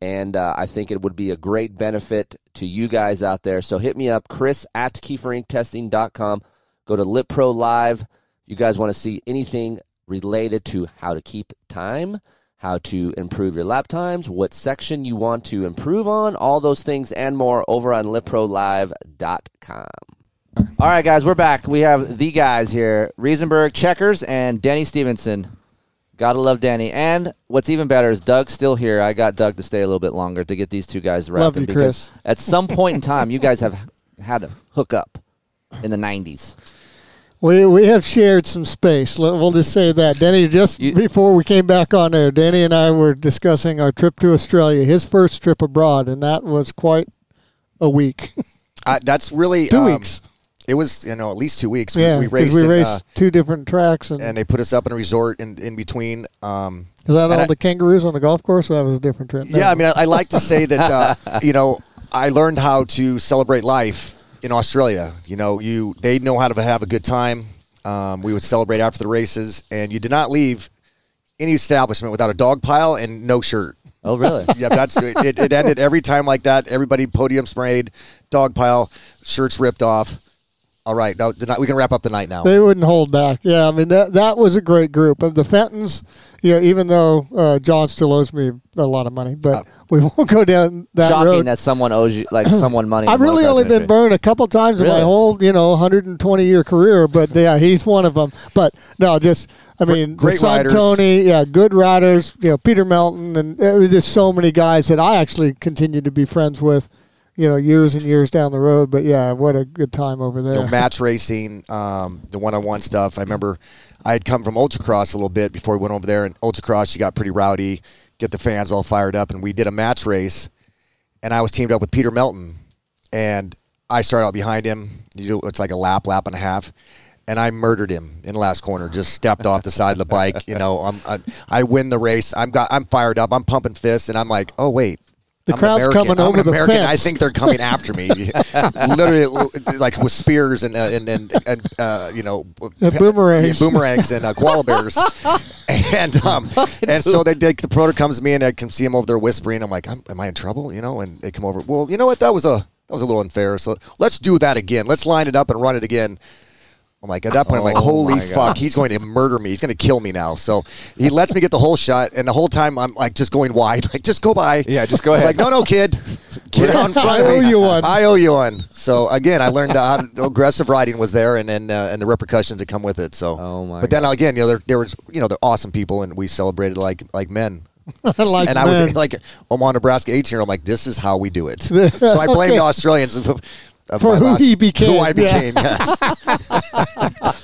and uh, I think it would be a great benefit to you guys out there. So hit me up, Chris at Kiefer Inc Testing dot com. Go to LitPro Live. If you guys want to see anything related to how to keep time, how to improve your lap times, what section you want to improve on, all those things and more over on lit pro live dot com. All right, guys, we're back. We have the guys here, Riesenberg, Checkers, and Denny Stevenson. Gotta love Denny. And what's even better is Doug's still here. I got Doug to stay a little bit longer to get these two guys wrapped. Love you, because Chris. At some point in time, you guys have had a hookup in the nineties. We we have shared some space. We'll just say that. Denny, just you, before we came back on air, Denny and I were discussing our trip to Australia, his first trip abroad, and that was quite a week. Uh, that's really... Two um, weeks. It was, you know, at least two weeks. We, yeah, we raced, we in, raced uh, two different tracks. And, and they put us up in a resort in, in between. Um, Is that all I, the kangaroos on the golf course? Or that was a different trip? No. Yeah, I mean, I, I like to say that, uh, you know, I learned how to celebrate life in Australia. You know, you they know how to have a good time. Um, we would celebrate after the races, and you did not leave any establishment without a dog pile and no shirt. Oh, really? Yeah, that's it, it. It ended every time like that. Everybody podium sprayed, dog pile, shirts ripped off. All right, now the night, we can wrap up the night now. They wouldn't hold back. Yeah, I mean, that that was a great group. Of the Fentons, you know, even though uh, John still owes me a lot of money, but uh, we won't go down that shocking road. Shocking that someone owes you, like, someone money. I've really only been burned a couple times really? in my whole, you know, one hundred twenty-year career, but, yeah, he's one of them. But, no, just, I mean, great the son riders. Tony, yeah, good riders, you know, Peter Melton, and it was just so many guys that I actually continue to be friends with, you know, years and years down the road. But, yeah, what a good time over there. You know, match racing, um, the one-on-one stuff. I remember I had come from Ultracross a little bit before we went over there, and Ultracross, you got pretty rowdy, get the fans all fired up, and we did a match race, and I was teamed up with Peter Melton, and I started out behind him. You do, it's like a lap, lap and a half, and I murdered him in the last corner. Just stepped off the side of the bike. You know, I'm, I'm I win the race. I'm got I'm fired up. I'm pumping fists, and I'm like, oh wait. The I'm crowd's American. coming I'm over American. the fence. I think they're coming after me, literally, like with spears and uh, and and, and uh, you know, boomerangs, boomerangs, and uh, koala bears. And um, and so they, they the promoter comes to me, and I can see him over there whispering. I'm like, I'm, am I in trouble? You know, and they come over. Well, you know what? That was a that was a little unfair. So let's do that again. Let's line it up and run it again. I'm like, at that point, I'm like, holy fuck, he's going to murder me. He's going to kill me now. So he lets me get the whole shot, and the whole time I'm like just going wide, like just go by. Yeah, just go ahead. He's like, no, no, kid, get on front. I owe you one. I owe you one. So again, I learned how aggressive riding was there, and and, uh, and the repercussions that come with it. So, oh my. But then God. again, you know, there, there was, you know, they're awesome people, and we celebrated like like men. like and men. I was like Omaha, Nebraska, eighteen year old. I'm like, this is how we do it. So I blamed okay. the Australians. For who last, he became. Who I became, yeah. yes.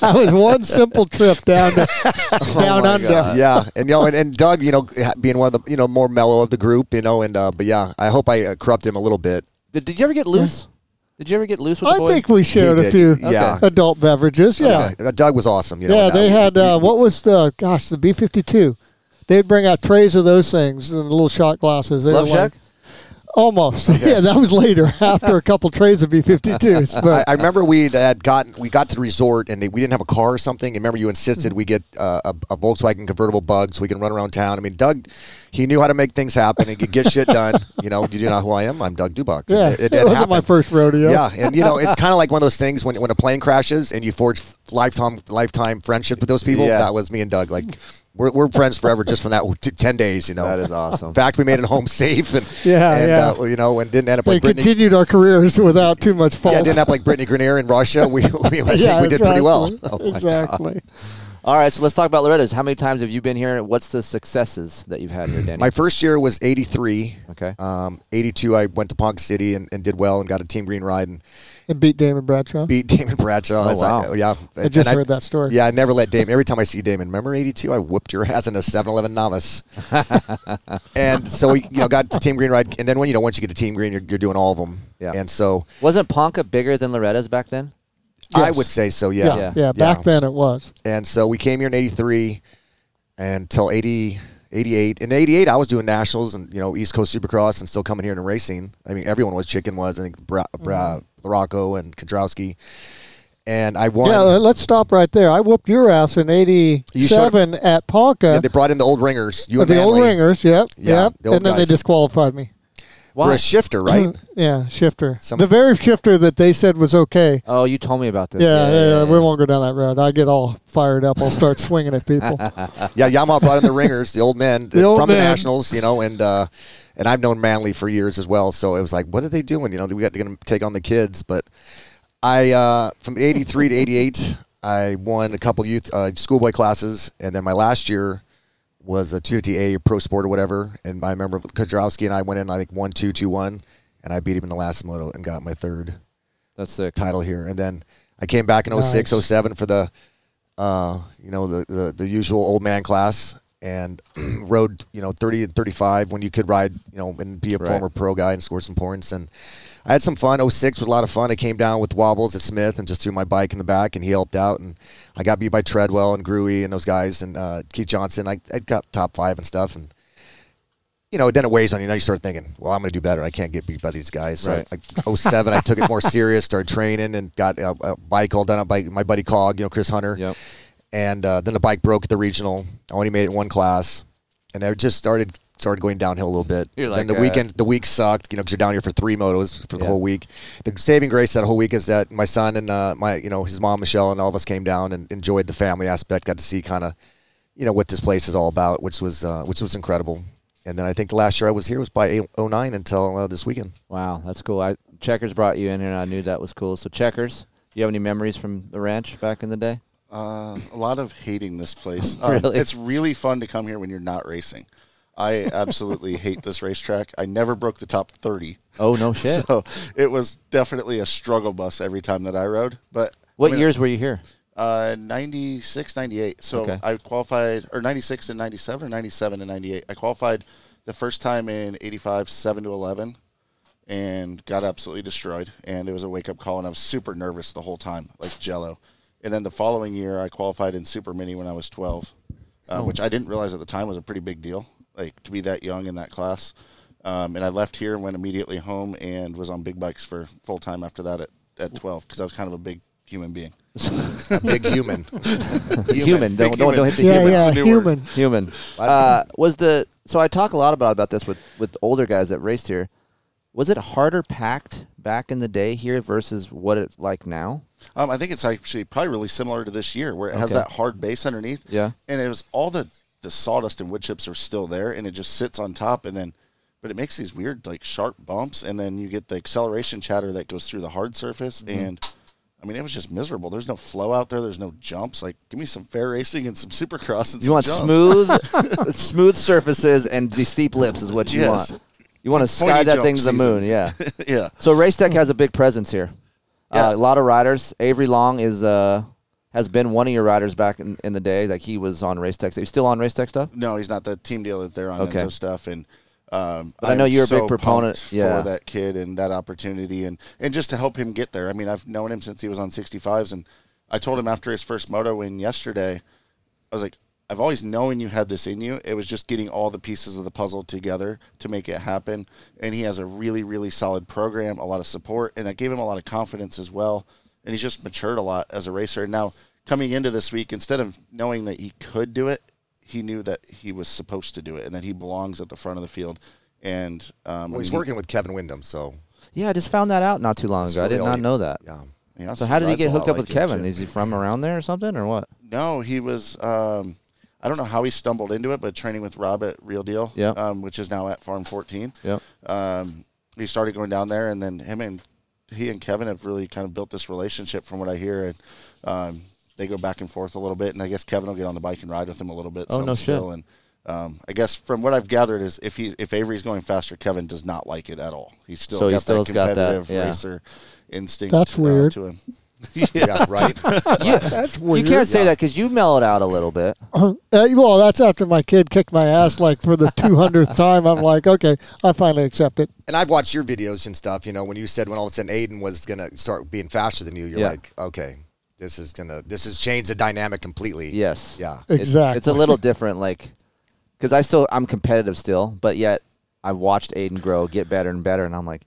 That was one simple trip down to, down oh under. God. Yeah, and, you know, and, and Doug, you know, being one of the, you know, more mellow of the group, you know, and uh, but, yeah, I hope I uh, corrupt him a little bit. Did, did you ever get loose? Did you ever get loose with I the boy? I think we shared he a did. few yeah. adult beverages, yeah. Okay. Doug was awesome. You know, yeah, they had, uh, what was the, gosh, the B fifty-two. They'd bring out trays of those things and little shot glasses. They Love Shack? Almost, okay. yeah. That was later, after a couple trades of B fifty-twos. But I, I remember we had gotten we got to the resort and they, we didn't have a car or something. And remember, you insisted we get uh, a, a Volkswagen convertible bug so we can run around town. I mean, Doug, he knew how to make things happen and could get shit done. You know, did you know who I am? I'm Doug Dubach. Yeah, it, it, it, it wasn't my first rodeo. Yeah, and you know, it's kind of like one of those things when when a plane crashes and you forge lifetime lifetime friendship with those people. Yeah. That was me and Doug. Like. We're we're friends forever just from that ten days, you know. That is awesome. In fact, we made it home safe, and yeah, and, yeah. Uh, you know, and didn't end up. They like Brittany. continued our careers without too much fault. Yeah, didn't end up like Brittany Grenier in Russia. We we, we, yeah, think exactly. we did pretty well. Oh, exactly. All right, so let's talk about Loretta's. How many times have you been here? And what's the successes that you've had here, Denny? My first year was eighty-three. Okay. Um, eighty-two, I went to Ponca City and, and did well and got a Team Green ride. And, and beat Damon Bradshaw? Beat Damon Bradshaw. Oh, wow. Like, yeah. I just and heard I, that story. Yeah, I never let Damon. Every time I see Damon, remember eighty-two? I whooped your ass in a seven eleven novice. And so we you know, got to Team Green ride. And then when you know once you get to Team Green, you're, you're doing all of them. Yeah. And so, wasn't Ponca bigger than Loretta's back then? Yes. I would say so, yeah. Yeah, yeah. yeah back yeah. then it was. And so we came here in eighty-three until eighty, eighty-eight. In eighty-eight, I was doing nationals and, you know, East Coast Supercross and still coming here and racing. I mean, everyone was. Chicken was. I think Bra- Bra- mm-hmm. Brocco and Kodrowski. And I won. Yeah, let's stop right there. I whooped your ass in eighty-seven at Ponca. Yeah, they brought in the old ringers. You and the Manley. old ringers, yep. Yeah, yep. The old and then guys. They disqualified me. Why? For a shifter, right? yeah, shifter. Some the very shifter that they said was okay. Oh, you told me about this. Yeah, yeah, yeah, yeah, yeah. We won't go down that road. I get all fired up. I'll start swinging at people. Yeah, Yamaha brought in the ringers, the old men the old from men. the Nationals, you know, and uh, and I've known Manley for years as well. So it was like, what are they doing? You know, we got to take on the kids. But I, uh, from eighty-three to eighty-eight, I won a couple youth uh, schoolboy classes, and then my last year was a two fifty A pro sport or whatever, and I remember Kodrowski and I went in, I think, one two two one, and I beat him in the last moto and got my third That's sick. title here. And then I came back in nice. oh six, oh seven for the, uh, you know, the, the, the usual old man class and rode, you know, thirty and thirty-five when you could ride, you know, and be a right. former pro guy and score some points. And I had some fun. oh six was a lot of fun. I came down with wobbles at Smith and just threw my bike in the back, and he helped out. And I got beat by Treadwell and Gruey and those guys and uh, Keith Johnson. I, I got top five and stuff. And, you know, then it weighs on you. Now you start thinking, well, I'm going to do better. I can't get beat by these guys. So, right. like, oh seven, I took it more serious, started training, and got a, a bike all done up by my buddy Cog, you know, Chris Hunter. Yep. And uh, then the bike broke at the regional. I only made it in one class. And I just started started going downhill a little bit. You're like, and the uh, weekend, the week sucked, you know, because you're down here for three motos for the yeah. whole week. The saving grace that whole week is that my son and uh, my, you know, his mom Michelle and all of us came down and enjoyed the family aspect. Got to see kind of, you know, what this place is all about, which was uh, which was incredible. And then I think the last year I was here was by oh nine until uh, this weekend. Wow, that's cool. I Checkers brought you in here, and I knew that was cool. So Checkers, you have any memories from the ranch back in the day? Uh, a lot of hating this place. Um, really? It's really fun to come here when you're not racing. I absolutely hate this racetrack. I never broke the top thirty. Oh, no shit. So it was definitely a struggle bus every time that I rode. But What I mean, years were you here? Uh, ninety-six, ninety-eight. So okay. I qualified, or ninety-six and ninety-seven, or ninety-seven and ninety-eight. I qualified the first time in eighty-five, seven to eleven. And got absolutely destroyed. And it was a wake-up call, and I was super nervous the whole time, like Jell-O. And then the following year, I qualified in Super Mini when I was twelve, uh, oh. which I didn't realize at the time was a pretty big deal, like to be that young in that class. Um, and I left here and went immediately home and was on big bikes for full time after that at, at twelve because I was kind of a big human being. A big human. human. human. Don't, don't, don't hit the yeah, human. Yeah, the human. Word. Human. Uh, was the so I talk a lot about about this with, with older guys that raced here. Was it harder packed back in the day here versus what it's like now? Um, I think it's actually probably really similar to this year where it okay. has that hard base underneath. Yeah. And it was all the, the sawdust and wood chips are still there, and it just sits on top. And then, but it makes these weird, like, sharp bumps, and then you get the acceleration chatter that goes through the hard surface. Mm-hmm. And, I mean, it was just miserable. There's no flow out there. There's no jumps. Like, give me some fair racing and some supercross and you some want jumps. smooth smooth surfaces and the steep lips is what you yes. want. You want to sky that thing to the moon, yeah. yeah. So Racetech has a big presence here. Yeah. Uh, a lot of riders. Avery Long is uh, has been one of your riders back in, in the day. Like, he was on Racetech. Are you still on Racetech stuff? No, he's not. The team deal that they're on okay. Enzo stuff. And, um, but I, I know you're a so big proponent yeah. for that kid and that opportunity and, and just to help him get there. I mean, I've known him since he was on sixty-fives. And I told him after his first moto win yesterday, I was like, I've always known you had this in you. It was just getting all the pieces of the puzzle together to make it happen. And he has a really, really solid program, a lot of support, and that gave him a lot of confidence as well. And he's just matured a lot as a racer. And now coming into this week, instead of knowing that he could do it, he knew that he was supposed to do it and that he belongs at the front of the field. And um, well, he's I mean, working with Kevin Windham, so. Yeah, I just found that out not too long ago. Really I did not he, know that. Yeah. yeah so how did he get hooked up like with Kevin? Too. Is he from around there or something or what? No, he was um, – I don't know how he stumbled into it, but training with Rob at Real Deal, yep. um, which is now at Farm fourteen. Yep. Um, he started going down there, and then him and he and Kevin have really kind of built this relationship from what I hear. And um, they go back and forth a little bit, and I guess Kevin will get on the bike and ride with him a little bit. Oh, so no still. shit. And um, I guess from what I've gathered is if he if Avery's going faster, Kevin does not like it at all. He's still so got he that competitive got that, yeah. racer instinct That's uh, weird. to him. Yeah. yeah, right. You, that's weird. You can't say yeah. that because you mellowed out a little bit. Uh, well, that's after my kid kicked my ass like for the two hundredth time. I'm like, okay, I finally accept it. And I've watched your videos and stuff. You know, when you said when all of a sudden Aiden was going to start being faster than you, you're yeah. like, okay, this is gonna this has changed the dynamic completely. Yes. Yeah. Exactly. It's, it's a little different, like, because I still I'm competitive still, but yet I've watched Aiden grow, get better and better, and I'm like,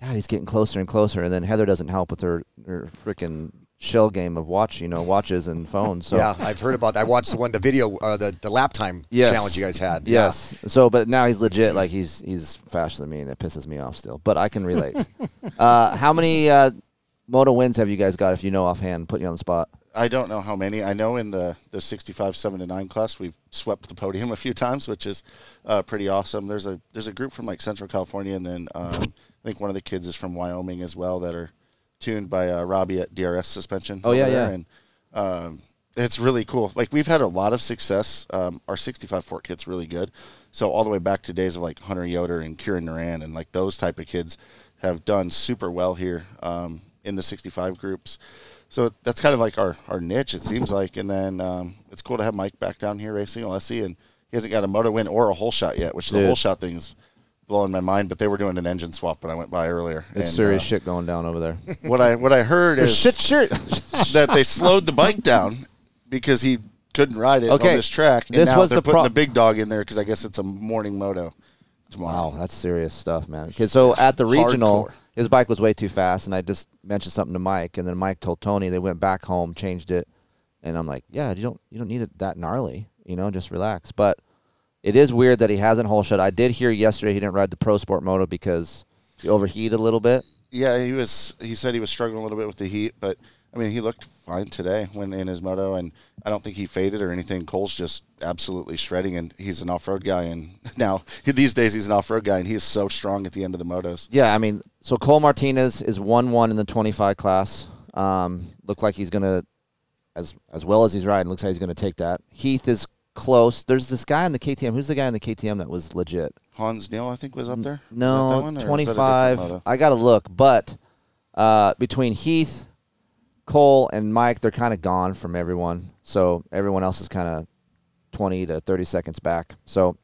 God, he's getting closer and closer, and then Heather doesn't help with her, her freaking shell game of watch, you know, watches and phones. So. Yeah, I've heard about that. I watched the one, the video, uh, the the lap time yes. challenge you guys had. Yes. Yeah. So, but now he's legit. Like he's he's faster than me, and it pisses me off still. But I can relate. uh, how many uh, moto wins have you guys got? If you know offhand, put you on the spot. I don't know how many. I know in the the sixty-five, seven to nine class, we've swept the podium a few times, which is uh, pretty awesome. There's a there's a group from like Central California, and then. Um, I think one of the kids is from Wyoming as well that are tuned by uh, Robbie at D R S Suspension. Oh, yeah, yeah. And um, it's really cool. Like, we've had a lot of success. Um, our sixty-five Fort kit's really good. So all the way back to days of, like, Hunter Yoder and Kieran Naran and, like, those type of kids have done super well here um, in the sixty-five groups. So that's kind of, like, our, our niche, it seems like. And then um, it's cool to have Mike back down here racing Alessi, and he hasn't got a moto win or a whole shot yet, which Dude. the whole shot thing's blowing my mind, but they were doing an engine swap when I went by earlier. It's and, serious uh, shit going down over there. What I what I heard is shit, shit. that they slowed the bike down because he couldn't ride it okay. on this track. And this now was they're the putting pro- the big dog in there because I guess it's a morning moto tomorrow. Wow, that's serious stuff, man. Okay, so at the regional, hardcore. His bike was way too fast, and I just mentioned something to Mike, and then Mike told Tony. They went back home, changed it, and I'm like, yeah, you don't you don't need it that gnarly, you know, just relax. But it is weird that he hasn't whole shot. I did hear yesterday he didn't ride the Pro Sport Moto because he overheated a little bit. Yeah, he was. He said he was struggling a little bit with the heat, but, I mean, he looked fine today when in his moto, and I don't think he faded or anything. Cole's just absolutely shredding, and he's an off-road guy. And now, these days, he's an off-road guy, and he's so strong at the end of the motos. Yeah, I mean, so Cole Martinez is one one in the twenty-five class. Um, looked like he's going to, as as well as he's riding, looks like he's going to take that. Heath is close. There's this guy on the K T M. Who's the guy on the K T M that was legit? Hans Neal, I think, was up there. No, one, twenty-five. I got to look. But uh, between Heath, Cole, and Mike, they're kind of gone from everyone. So everyone else is kind of twenty to thirty seconds back. So,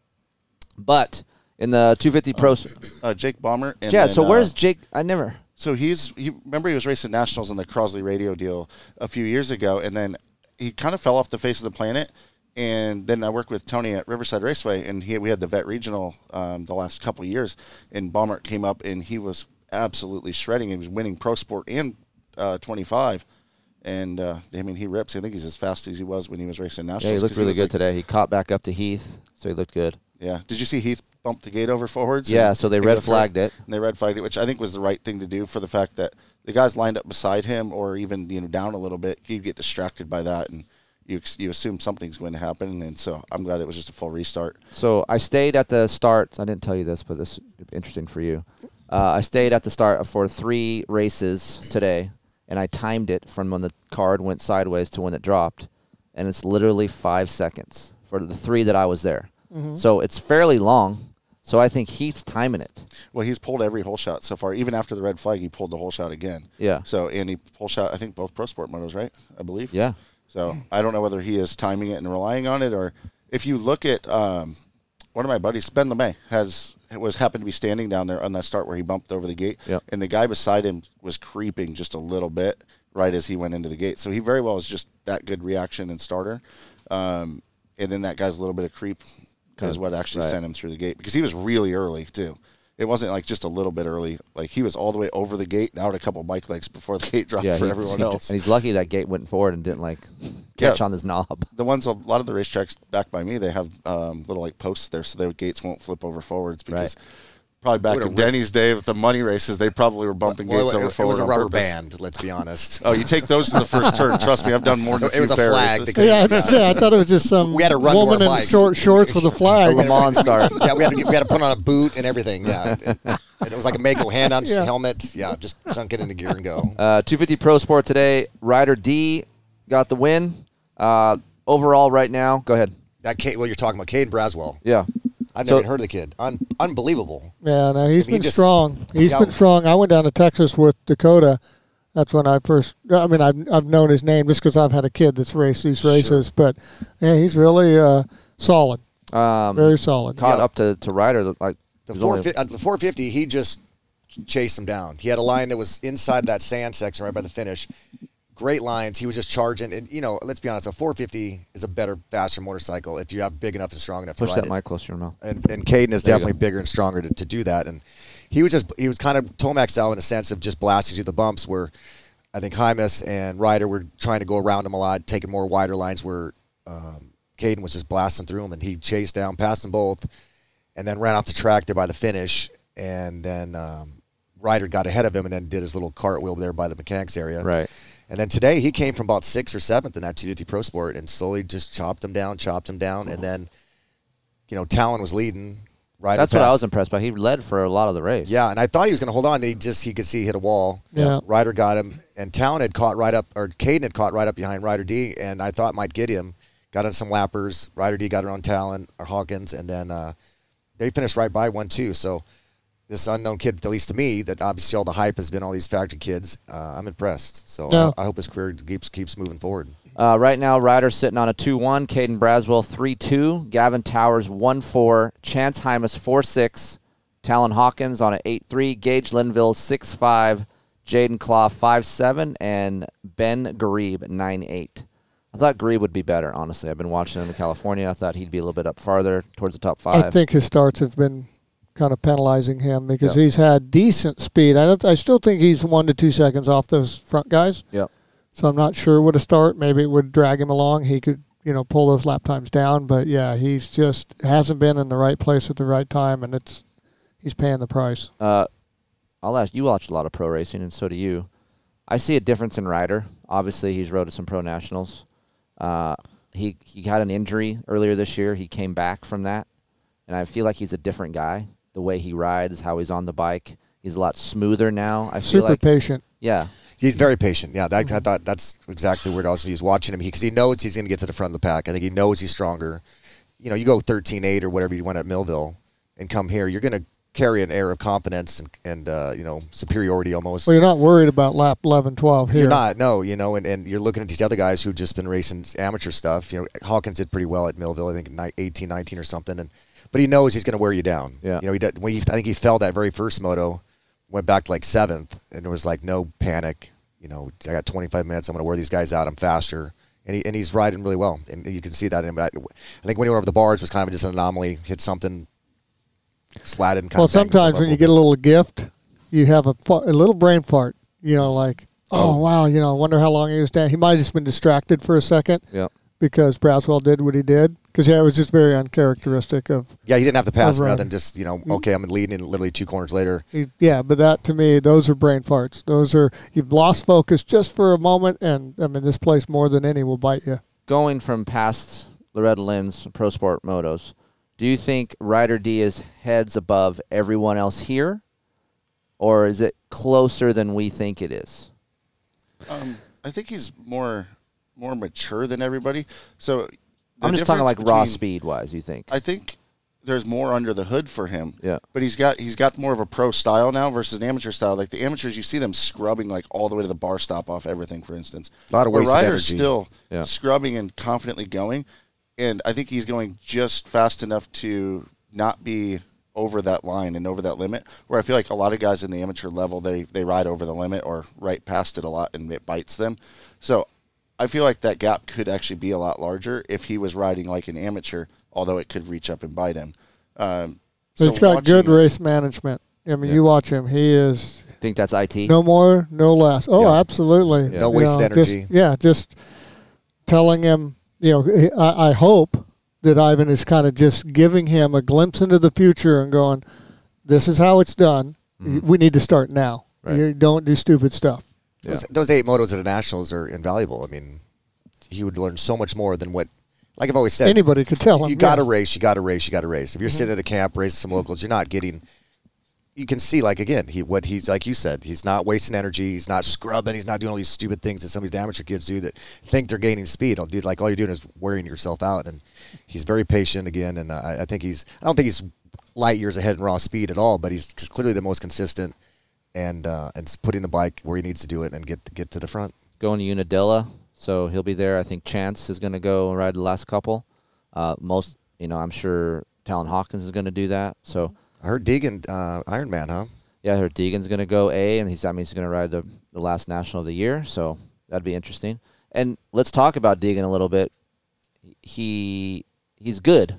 but in the two fifty Pro... Uh, uh, Jake Bomber. And yeah, then, so uh, where's Jake? I never... So he's he, remember he was racing nationals on the Crosley radio deal a few years ago, and then he kind of fell off the face of the planet. And then I worked with Tony at Riverside Raceway, and he, we had the Vet Regional um, the last couple of years, and Baumert came up, and he was absolutely shredding. He was winning Pro Sport and uh, twenty-five, and uh, I mean, he rips. I think he's as fast as he was when he was racing nationals. Yeah, he looked really he good like, today. He caught back up to Heath, so he looked good. Yeah. Did you see Heath bump the gate over forwards? Yeah, so they red flagged it. And they red flagged it, which I think was the right thing to do for the fact that the guys lined up beside him or even, you know, down a little bit, you get distracted by that, and you you assume something's going to happen, and so I'm glad it was just a full restart. So I stayed at the start. I didn't tell you this, but this is interesting for you. Uh, I stayed at the start for three races today, and I timed it from when the card went sideways to when it dropped, and it's literally five seconds for the three that I was there. Mm-hmm. So it's fairly long, so I think Heath's timing it. Well, he's pulled every hole shot so far. Even after the red flag, he pulled the hole shot again. Yeah. So, and he hole shot, I think, both Pro Sport motos, right? I believe. Yeah. So I don't know whether he is timing it and relying on it, or if you look at um, one of my buddies, Ben LeMay, has was happened to be standing down there on that start where he bumped over the gate, yep. and the guy beside him was creeping just a little bit right as he went into the gate. So he very well is just that good reaction and starter. Um, and then that guy's a little bit of creep is what actually right. sent him through the gate, because he was really early too. It wasn't like just a little bit early. Like, he was all the way over the gate and out a couple bike legs before the gate dropped yeah, for he, everyone he, else. And he's lucky that gate went forward and didn't, like, catch yeah. on his knob. The ones, a lot of the racetracks back by me, they have um, little, like, posts there so their gates won't flip over forwards, because right. probably back in ripped. Denny's day with the money races, they probably were bumping well, gates well, over it, forward. It was a rubber purpose. Band, let's be honest. Oh, you take those to the first turn. Trust me, I've done more than it a was few a flag. Yeah, yeah, I thought it was just some we had a run woman in short shorts with a flag. Le Mans star. Yeah, we had, to, we had to put on a boot and everything. Yeah, it, it was like a Mako hand on yeah. helmet. Yeah, just sunk it into gear and go. Uh, two fifty Pro Sport today. Ryder D got the win. Uh, overall, right now, go ahead. That Kate, well, you're talking about Caden Braswell. Yeah. I've never so, even heard of the kid. Un- unbelievable. Yeah, no, he's I mean, been he just, strong. He's yeah. been strong. I went down to Texas with Dakota. That's when I first, I mean, I've, I've known his name just because I've had a kid that's raced these races. Sure. But, yeah, he's really uh, solid. Um, Very solid. Caught yeah. up to, to Ryder. Like, the, four fifty, only... uh, the four fifty, he just chased him down. He had a line that was inside that sand section right by the finish. Great lines. He was just charging. And, you know, let's be honest, a four fifty is a better, faster motorcycle if you have big enough and strong enough Push to ride that it. Mic closer to your mouth. And, and Caden is there definitely bigger and stronger to, to do that. And he was just, he was kind of Tomac style in a sense of just blasting through the bumps, where I think Hymas and Ryder were trying to go around him a lot, taking more wider lines, where um, Caden was just blasting through him. And he chased down, passed them both, and then ran off the track there by the finish. And then um, Ryder got ahead of him and then did his little cartwheel there by the mechanics area. Right. And then today he came from about sixth or seventh in that two fifty Pro Sport and slowly just chopped him down, chopped him down. And then, you know, Talon was leading. Right. That's what I was impressed by. He led for a lot of the race. Yeah, and I thought he was going to hold on. He just he could see he hit a wall. Yeah. Ryder got him, and Talon had caught right up, or Caden had caught right up behind Ryder D, and I thought might get him. Got on some lappers. Ryder D got around Talon or Hawkins, and then uh, they finished right by one two. So this unknown kid, at least to me, that obviously all the hype has been all these factory kids. Uh, I'm impressed. So yeah. I, I hope his career keeps keeps moving forward. Uh, right now, Ryder's sitting on a two one. Caden Braswell three two. Gavin Towers one four. Chance Hymas four six. Talon Hawkins on an eight three. Gage Linville six five. Jaden Claw five seven. And Ben Garibe nine eight. I thought Garibe would be better, honestly. I've been watching him in California. I thought he'd be a little bit up farther towards the top five. I think his starts have been kind of penalizing him, because yep. he's had decent speed. I don't. I still think he's one to two seconds off those front guys. Yeah. So I'm not sure what a start. Maybe it would drag him along. He could, you know, pull those lap times down. But yeah, he's just hasn't been in the right place at the right time, and it's he's paying the price. Uh, I'll ask. You watch a lot of pro racing, and so do you. I see a difference in Ryder. Obviously, he's rode at some pro nationals. Uh, he he had an injury earlier this year. He came back from that, and I feel like he's a different guy. The way he rides, how he's on the bike. He's a lot smoother now. I feel Super like. patient. Yeah. He's very patient. Yeah, that, I thought that's exactly where I was. He's watching him because he, he knows he's going to get to the front of the pack. I think he knows he's stronger. You know, you go thirteen eight or whatever you went at Millville and come here, you're going to carry an air of confidence and, and uh, you know, superiority almost. Well, you're not worried about lap eleven, twelve here. You're not, no, you know, and, and you're looking at these other guys who've just been racing amateur stuff. You know, Hawkins did pretty well at Millville, I think eighteen, nineteen or something, and but he knows he's going to wear you down. Yeah. You know, he did, when he, I think he fell that very first moto went back to like seventh, and it was like no panic. You know, I got twenty-five minutes. I'm going to wear these guys out. I'm faster. And, he, and he's riding really well. And you can see that in him. I think when he went over the bars, was kind of just an anomaly. Hit something, slatted. And kind well, of sometimes when you get a little gift, you have a, a little brain fart. You know, like, oh, oh, wow, you know, I wonder how long he was down. He might have just been distracted for a second. Yeah. Because Braswell did what he did. Because, yeah, it was just very uncharacteristic of. Yeah, he didn't have to pass rather than just, you know, okay, I'm leading and literally two corners later. Yeah, but that to me, those are brain farts. Those are, you've lost focus just for a moment, and, I mean, this place more than any will bite you. Going from past Loretta Lynn's Pro Sport Motos, do you think Ryder D is heads above everyone else here, or is it closer than we think it is? Um, I think he's more more mature than everybody. So. The I'm just talking like between, raw speed wise. You think? I think there's more under the hood for him. Yeah. But he's got he's got more of a pro style now versus an amateur style. Like the amateurs, you see them scrubbing like all the way to the bar stop off everything. For instance, a lot of wasted energy. The rider's still yeah. scrubbing and confidently going, and I think he's going just fast enough to not be over that line and over that limit. Where I feel like a lot of guys in the amateur level, they they ride over the limit or right past it a lot, and it bites them. So. I feel like that gap could actually be a lot larger if he was riding like an amateur, although it could reach up and bite him. Um, so it's got good race management. I mean, yeah. you watch him. He is. I think that's I T. No more, no less. Oh, yeah. absolutely. Yeah. No wasted energy. Just, yeah, just telling him, you know, I, I hope that Ivan is kind of just giving him a glimpse into the future and going, this is how it's done. Mm-hmm. We need to start now. Right. You don't do stupid stuff. Yeah. Those, those eight motos at the Nationals are invaluable. I mean, he would learn so much more than what, like I've always said. Anybody could tell him. You got to yeah. race, you got to race, you got to race. If you're mm-hmm. sitting at a camp racing some locals, you're not getting, you can see, like, again, he what he's, like you said, he's not wasting energy, he's not scrubbing, he's not doing all these stupid things that some of these amateur kids do that think they're gaining speed. Dude, like, all you're doing is wearing yourself out. And he's very patient, again, and uh, I think he's, I don't think he's light years ahead in raw speed at all, but he's clearly the most consistent. And uh, and putting the bike where he needs to do it and get get to the front. Going to Unadilla, so he'll be there. I think Chance is going to go ride the last couple. Uh, most, you know, I'm sure Talon Hawkins is going to do that. So I heard Deegan, uh, Ironman, huh? Yeah, I heard Deegan's going to go A, and he's I mean he's going to ride the the last national of the year. So that'd be interesting. And let's talk about Deegan a little bit. He he's good,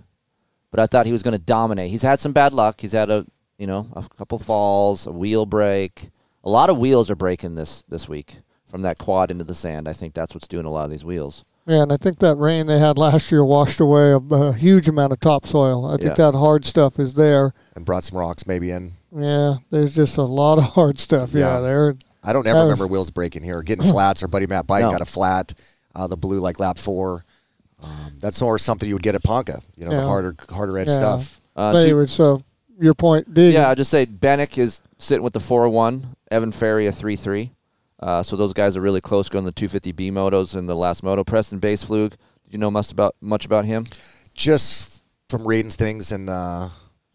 but I thought he was going to dominate. He's had some bad luck. He's had a You know, a couple falls, a wheel break. A lot of wheels are breaking this, this week from that quad into the sand. I think that's what's doing a lot of these wheels. Yeah, and I think that rain they had last year washed away a, a huge amount of topsoil. I yeah. think that hard stuff is there. And brought some rocks maybe in. Yeah, there's just a lot of hard stuff. Yeah, yeah there. I don't ever was, remember wheels breaking here. Getting flats. Our buddy Matt Bike no. got a flat. Uh, the blue, like lap four. Um, that's more something you would get at Ponca. You know, yeah. the harder, harder edge yeah. stuff. Uh, they do, would so. Your point, Deegan. Yeah, I'll just say Bennick is sitting with the four oh one, Evan Ferry a three three. Uh, so those guys are really close going to the two fifty B motos and the last moto. Preston Baseflug, did you know much about, much about him? Just from reading things, and uh,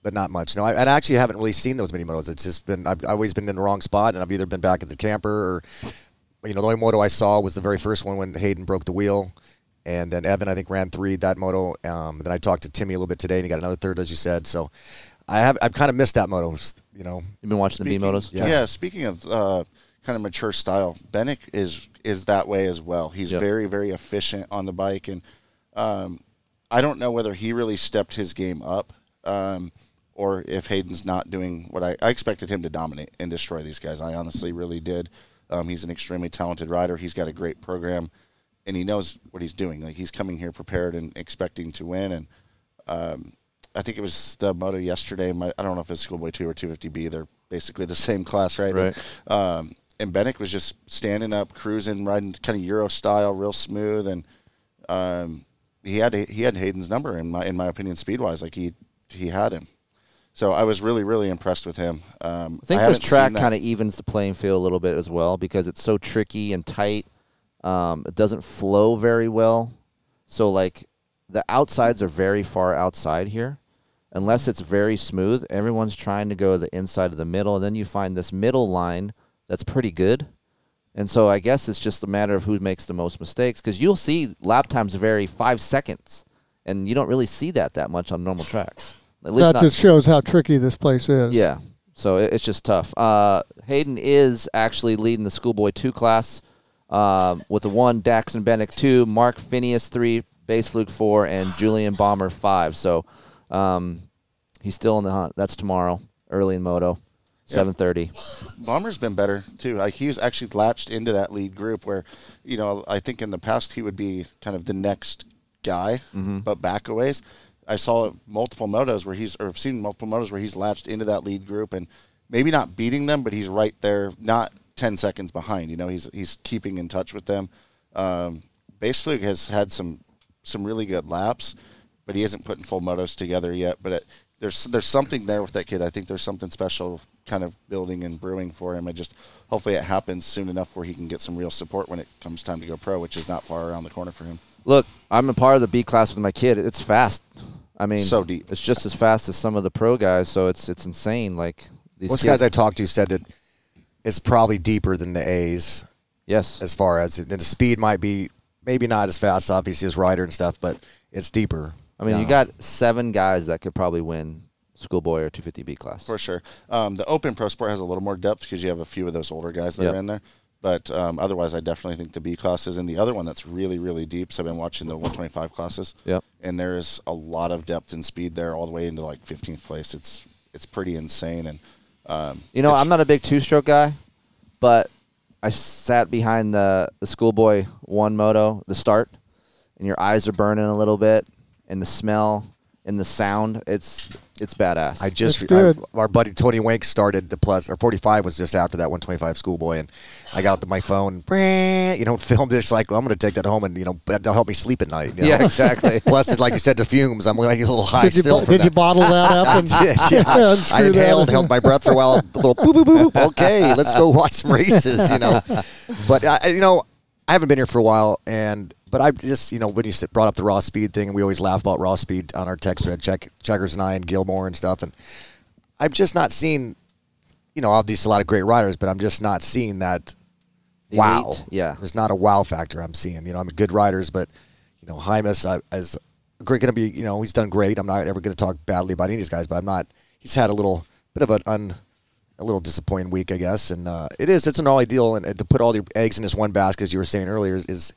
but not much. No, I, I actually haven't really seen those many motos. It's just been, I've always been in the wrong spot, and I've either been back at the camper or, you know, the only moto I saw was the very first one when Hayden broke the wheel. And then Evan, I think, ran three that moto. Um, then I talked to Timmy a little bit today, and he got another third, as you said. So. I have I've kind of missed that moto, you know. You've been watching speaking, the B motos? Yeah. yeah, speaking of uh, kind of mature style, Bennick is is that way as well. He's yep. very, very efficient on the bike. And um, I don't know whether he really stepped his game up um, or if Hayden's not doing what I, I expected him to dominate and destroy these guys. I honestly really did. Um, he's an extremely talented rider. He's got a great program, and he knows what he's doing. Like, he's coming here prepared and expecting to win. And um, I think it was the moto yesterday. My, I don't know if it's Schoolboy two or two fifty B. They're basically the same class, right? Right. And, um, and Bennick was just standing up, cruising, riding kind of Euro style, real smooth, and um, he had he had Hayden's number in my in my opinion, speed wise. Like he he had him. So I was really really impressed with him. Um, I think I this track kind of evens the playing field a little bit as well because it's so tricky and tight. Um, it doesn't flow very well. So like the outsides are very far outside here. Unless it's very smooth, everyone's trying to go to the inside of the middle, and then you find this middle line that's pretty good. And so I guess it's just a matter of who makes the most mistakes, because you'll see lap times vary five seconds, and you don't really see that that much on normal tracks. At least that not. Just shows how tricky this place is. Yeah. So it, it's just tough. Uh, Hayden is actually leading the Schoolboy two class uh, with a one, Daxon Bennick two, Mark Phineas three, Baseflug four, and Julian Bomber five. So um, he's still in the hunt. That's tomorrow, early in Moto. Seven thirty. Bomber's been better too. Like he was actually latched into that lead group where, you know, I think in the past he would be kind of the next guy, mm-hmm. but back a ways. I saw multiple motos where he's, or I've seen multiple motos where he's latched into that lead group and maybe not beating them, but he's right there, not ten seconds behind. You know, he's he's keeping in touch with them. Um, Baseflug has had some some really good laps, but he isn't putting full motos together yet. But it, there's there's something there with that kid. I think there's something special kind of building and brewing for him. I just hopefully it happens soon enough where he can get some real support when it comes time to go pro, which is not far around the corner for him. Look, I'm a part of the B class with my kid. It's fast. I mean, so deep. It's just as fast as some of the pro guys. So it's it's insane. Like these kids, guys I talked to said that it's probably deeper than the A's. Yes, as far as it, and the speed might be maybe not as fast, obviously, as Ryder and stuff, but it's deeper. I mean, yeah. You got seven guys that could probably win Schoolboy or two fifty B class. For sure. Um, the Open Pro Sport has a little more depth because you have a few of those older guys that yep. are in there. But um, otherwise, I definitely think the B class is. And the other one that's really, really deep, so I've been watching the one twenty-five classes. Yep. And there is a lot of depth and speed there all the way into, like, fifteenth place. It's it's pretty insane. And um, you know, I'm not a big two-stroke guy, but I sat behind the, the Schoolboy one moto, the start, and your eyes are burning a little bit, and the smell and the sound, it's it's badass. I just I, our buddy Tony Wink started the plus or forty-five was just after that one twenty-five Schoolboy, and I got to my phone, you know, filmed this like well, I'm going to take that home and you know that'll help me sleep at night. You know? Yeah, exactly. Plus, it's like you said, the fumes. I'm like a little high did still. You, from did that. You bottle that up? And I did. Yeah. Yeah, I inhaled, held my breath for a while. A little boop boop boop boop. Okay, let's go watch some races. You know, but I, you know, I haven't been here for a while and. But I just, you know, when you brought up the raw speed thing, and we always laugh about raw speed on our text thread, check, Checkers and I and Gilmore and stuff. And I've just not seen, you know, obviously a lot of great riders, but I'm just not seeing that elite. Wow. Yeah. There's not a wow factor I'm seeing. You know, I'm good riders, but, you know, Hymas I, is going to be, you know, he's done great. I'm not ever going to talk badly about any of these guys, but I'm not, he's had a little bit of an un, a little disappointing week, I guess. And uh, it is, it's an all ideal. And, and to put all your eggs in this one basket, as you were saying earlier, is, is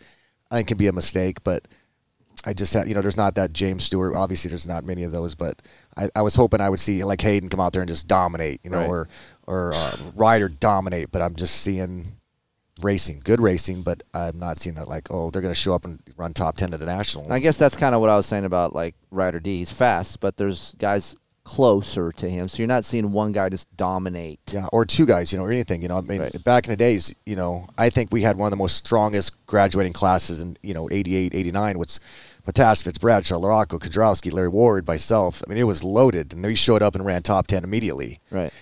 I think it can be a mistake, but I just have, you know, there's not that James Stewart. Obviously, there's not many of those, but I, I was hoping I would see, like, Hayden come out there and just dominate, you know, right. or or uh, Ryder dominate, but I'm just seeing racing, good racing, but I'm not seeing that, like, oh, they're going to show up and run top ten at the National. I guess that's kind of what I was saying about, like, Ryder D. He's fast, but there's guys closer to him, so you're not seeing one guy just dominate. Yeah, or two guys, you know, or anything, you know. I mean, right. Back in the days, you know, I think we had one of the most strongest graduating classes in, you know, eighty-eight, eighty-nine, which Potashvitz, Bradshaw, Larocco, Kodrowski, Larry Ward, myself. I mean, it was loaded, and they showed up and ran top ten immediately. Right.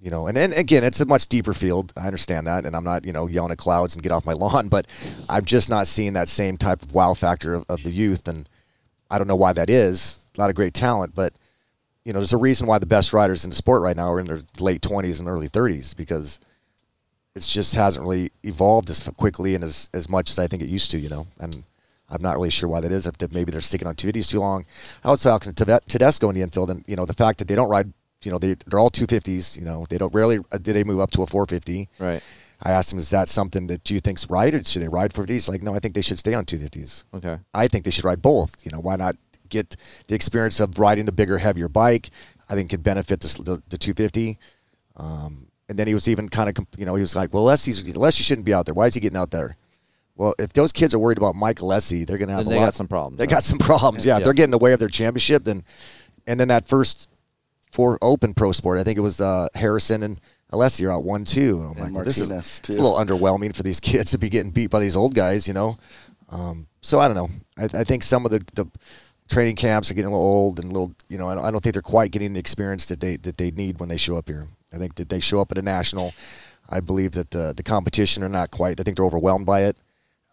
You know, and, and again, it's a much deeper field. I understand that, and I'm not, you know, yelling at clouds and get off my lawn, but I'm just not seeing that same type of wow factor of, of the youth, and I don't know why that is. A lot of great talent, but you know, there's a reason why the best riders in the sport right now are in their late twenties and early thirties because it just hasn't really evolved as quickly and as, as much as I think it used to, you know. And I'm not really sure why that is. If they, maybe they're sticking on two fifties too long. I was talking to Tedesco in the infield, and, you know, the fact that they don't ride, you know, they, they're all two fifties, you know. They don't rarely uh, do they move up to a four fifty. Right. I asked him, is that something that you think's right, or should they ride four fifties? He's like, no, I think they should stay on two fifties. Okay. I think they should ride both. You know, why not? Get the experience of riding the bigger, heavier bike. I think could benefit the, the, the two fifty. Um, and then he was even kind of, you know, he was like, well, Alessi's, Alessi shouldn't be out there. Why is he getting out there? Well, if those kids are worried about Mike Alessi, they're going to have then a they lot. They got some problems. They right? got some problems, yeah. yeah. If they're getting in the way of their championship, then and then that first four Open Pro Sport, I think it was uh, Harrison and Alessi are out one two. I'm and like, well, this is too. a little underwhelming for these kids to be getting beat by these old guys, you know. Um, so I don't know. I, I think some of the, the – training camps are getting a little old and a little, you know, I don't, I don't think they're quite getting the experience that they that they need when they show up here. I think that they show up at a national. I believe that the the competition are not quite. I think they're overwhelmed by it.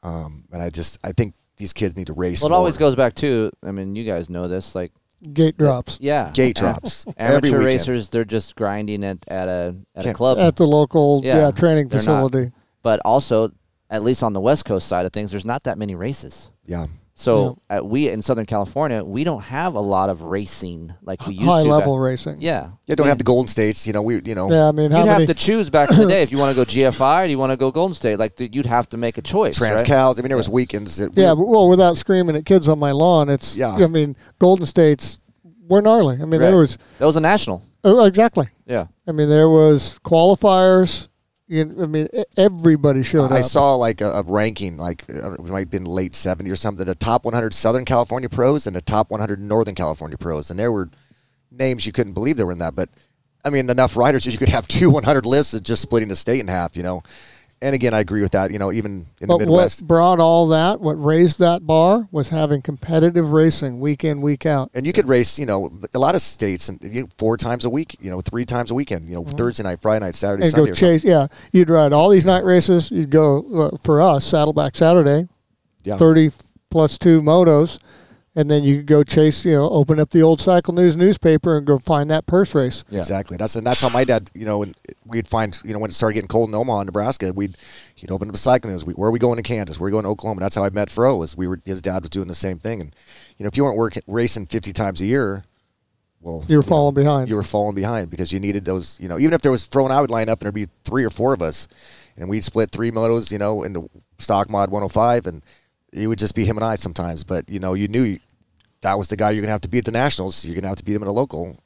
Um, and I just, I think these kids need to race. Well, it more. always goes back to, I mean, you guys know this, like. Gate drops. Yeah. Gate drops. Amateur every racers, they're just grinding at, at, a, at a club. At the local yeah, yeah, training facility. Not, but also, at least on the West Coast side of things, there's not that many races. Yeah. So yeah. at we in Southern California, we don't have a lot of racing like we used High to. High level back. Racing. Yeah. You don't yeah. have the Golden States, you know, we you know. Yeah, I mean, how you'd many? have to choose back in the day if you want to go G F I or do you want to go Golden State. Like you'd have to make a choice. Transcals. Right? I mean, there was yeah. weekends that we Yeah, but, well, without screaming at kids on my lawn, it's yeah. I mean, Golden States were gnarly. I mean, right. there was That was a national. Uh, exactly. Yeah. I mean, there was qualifiers. You, I mean, everybody showed uh, up. I saw, like, a, a ranking, like, it might have been late seventies or something, the top one hundred Southern California pros and the top one hundred Northern California pros. And there were names you couldn't believe there were in that. But, I mean, enough riders that you could have two one hundred lists of just splitting the state in half, you know. And, again, I agree with that, you know, even in but the Midwest. But what brought all that, what raised that bar, was having competitive racing week in, week out. And you could race, you know, a lot of states and you know, four times a week, you know, three times a weekend, you know, mm-hmm. Thursday night, Friday night, Saturday, and Sunday. Go chase, yeah. You'd ride all these night races. You'd go, uh, for us, Saddleback Saturday, yeah. thirty plus two motos, and then you could go chase, you know, open up the old Cycle News newspaper and go find that purse race. Yeah. Exactly. That's and that's how my dad, you know, and we'd find, you know, when it started getting cold in Omaha, Nebraska, we'd he'd open up the Cycle News. We, where are we going to Kansas? Where are we going to Oklahoma? That's how I met Fro. Is we were his dad was doing the same thing, and you know, if you weren't working racing fifty times a year, well, you were you falling know, behind. You were falling behind because you needed those. You know, even if there was Fro and I would line up, and there'd be three or four of us, and we'd split three motos, you know, into stock mod one oh five, and it would just be him and I sometimes. But you know, you knew. You, that was the guy you're going to have to beat at the Nationals. So you're going to have to beat him at a local.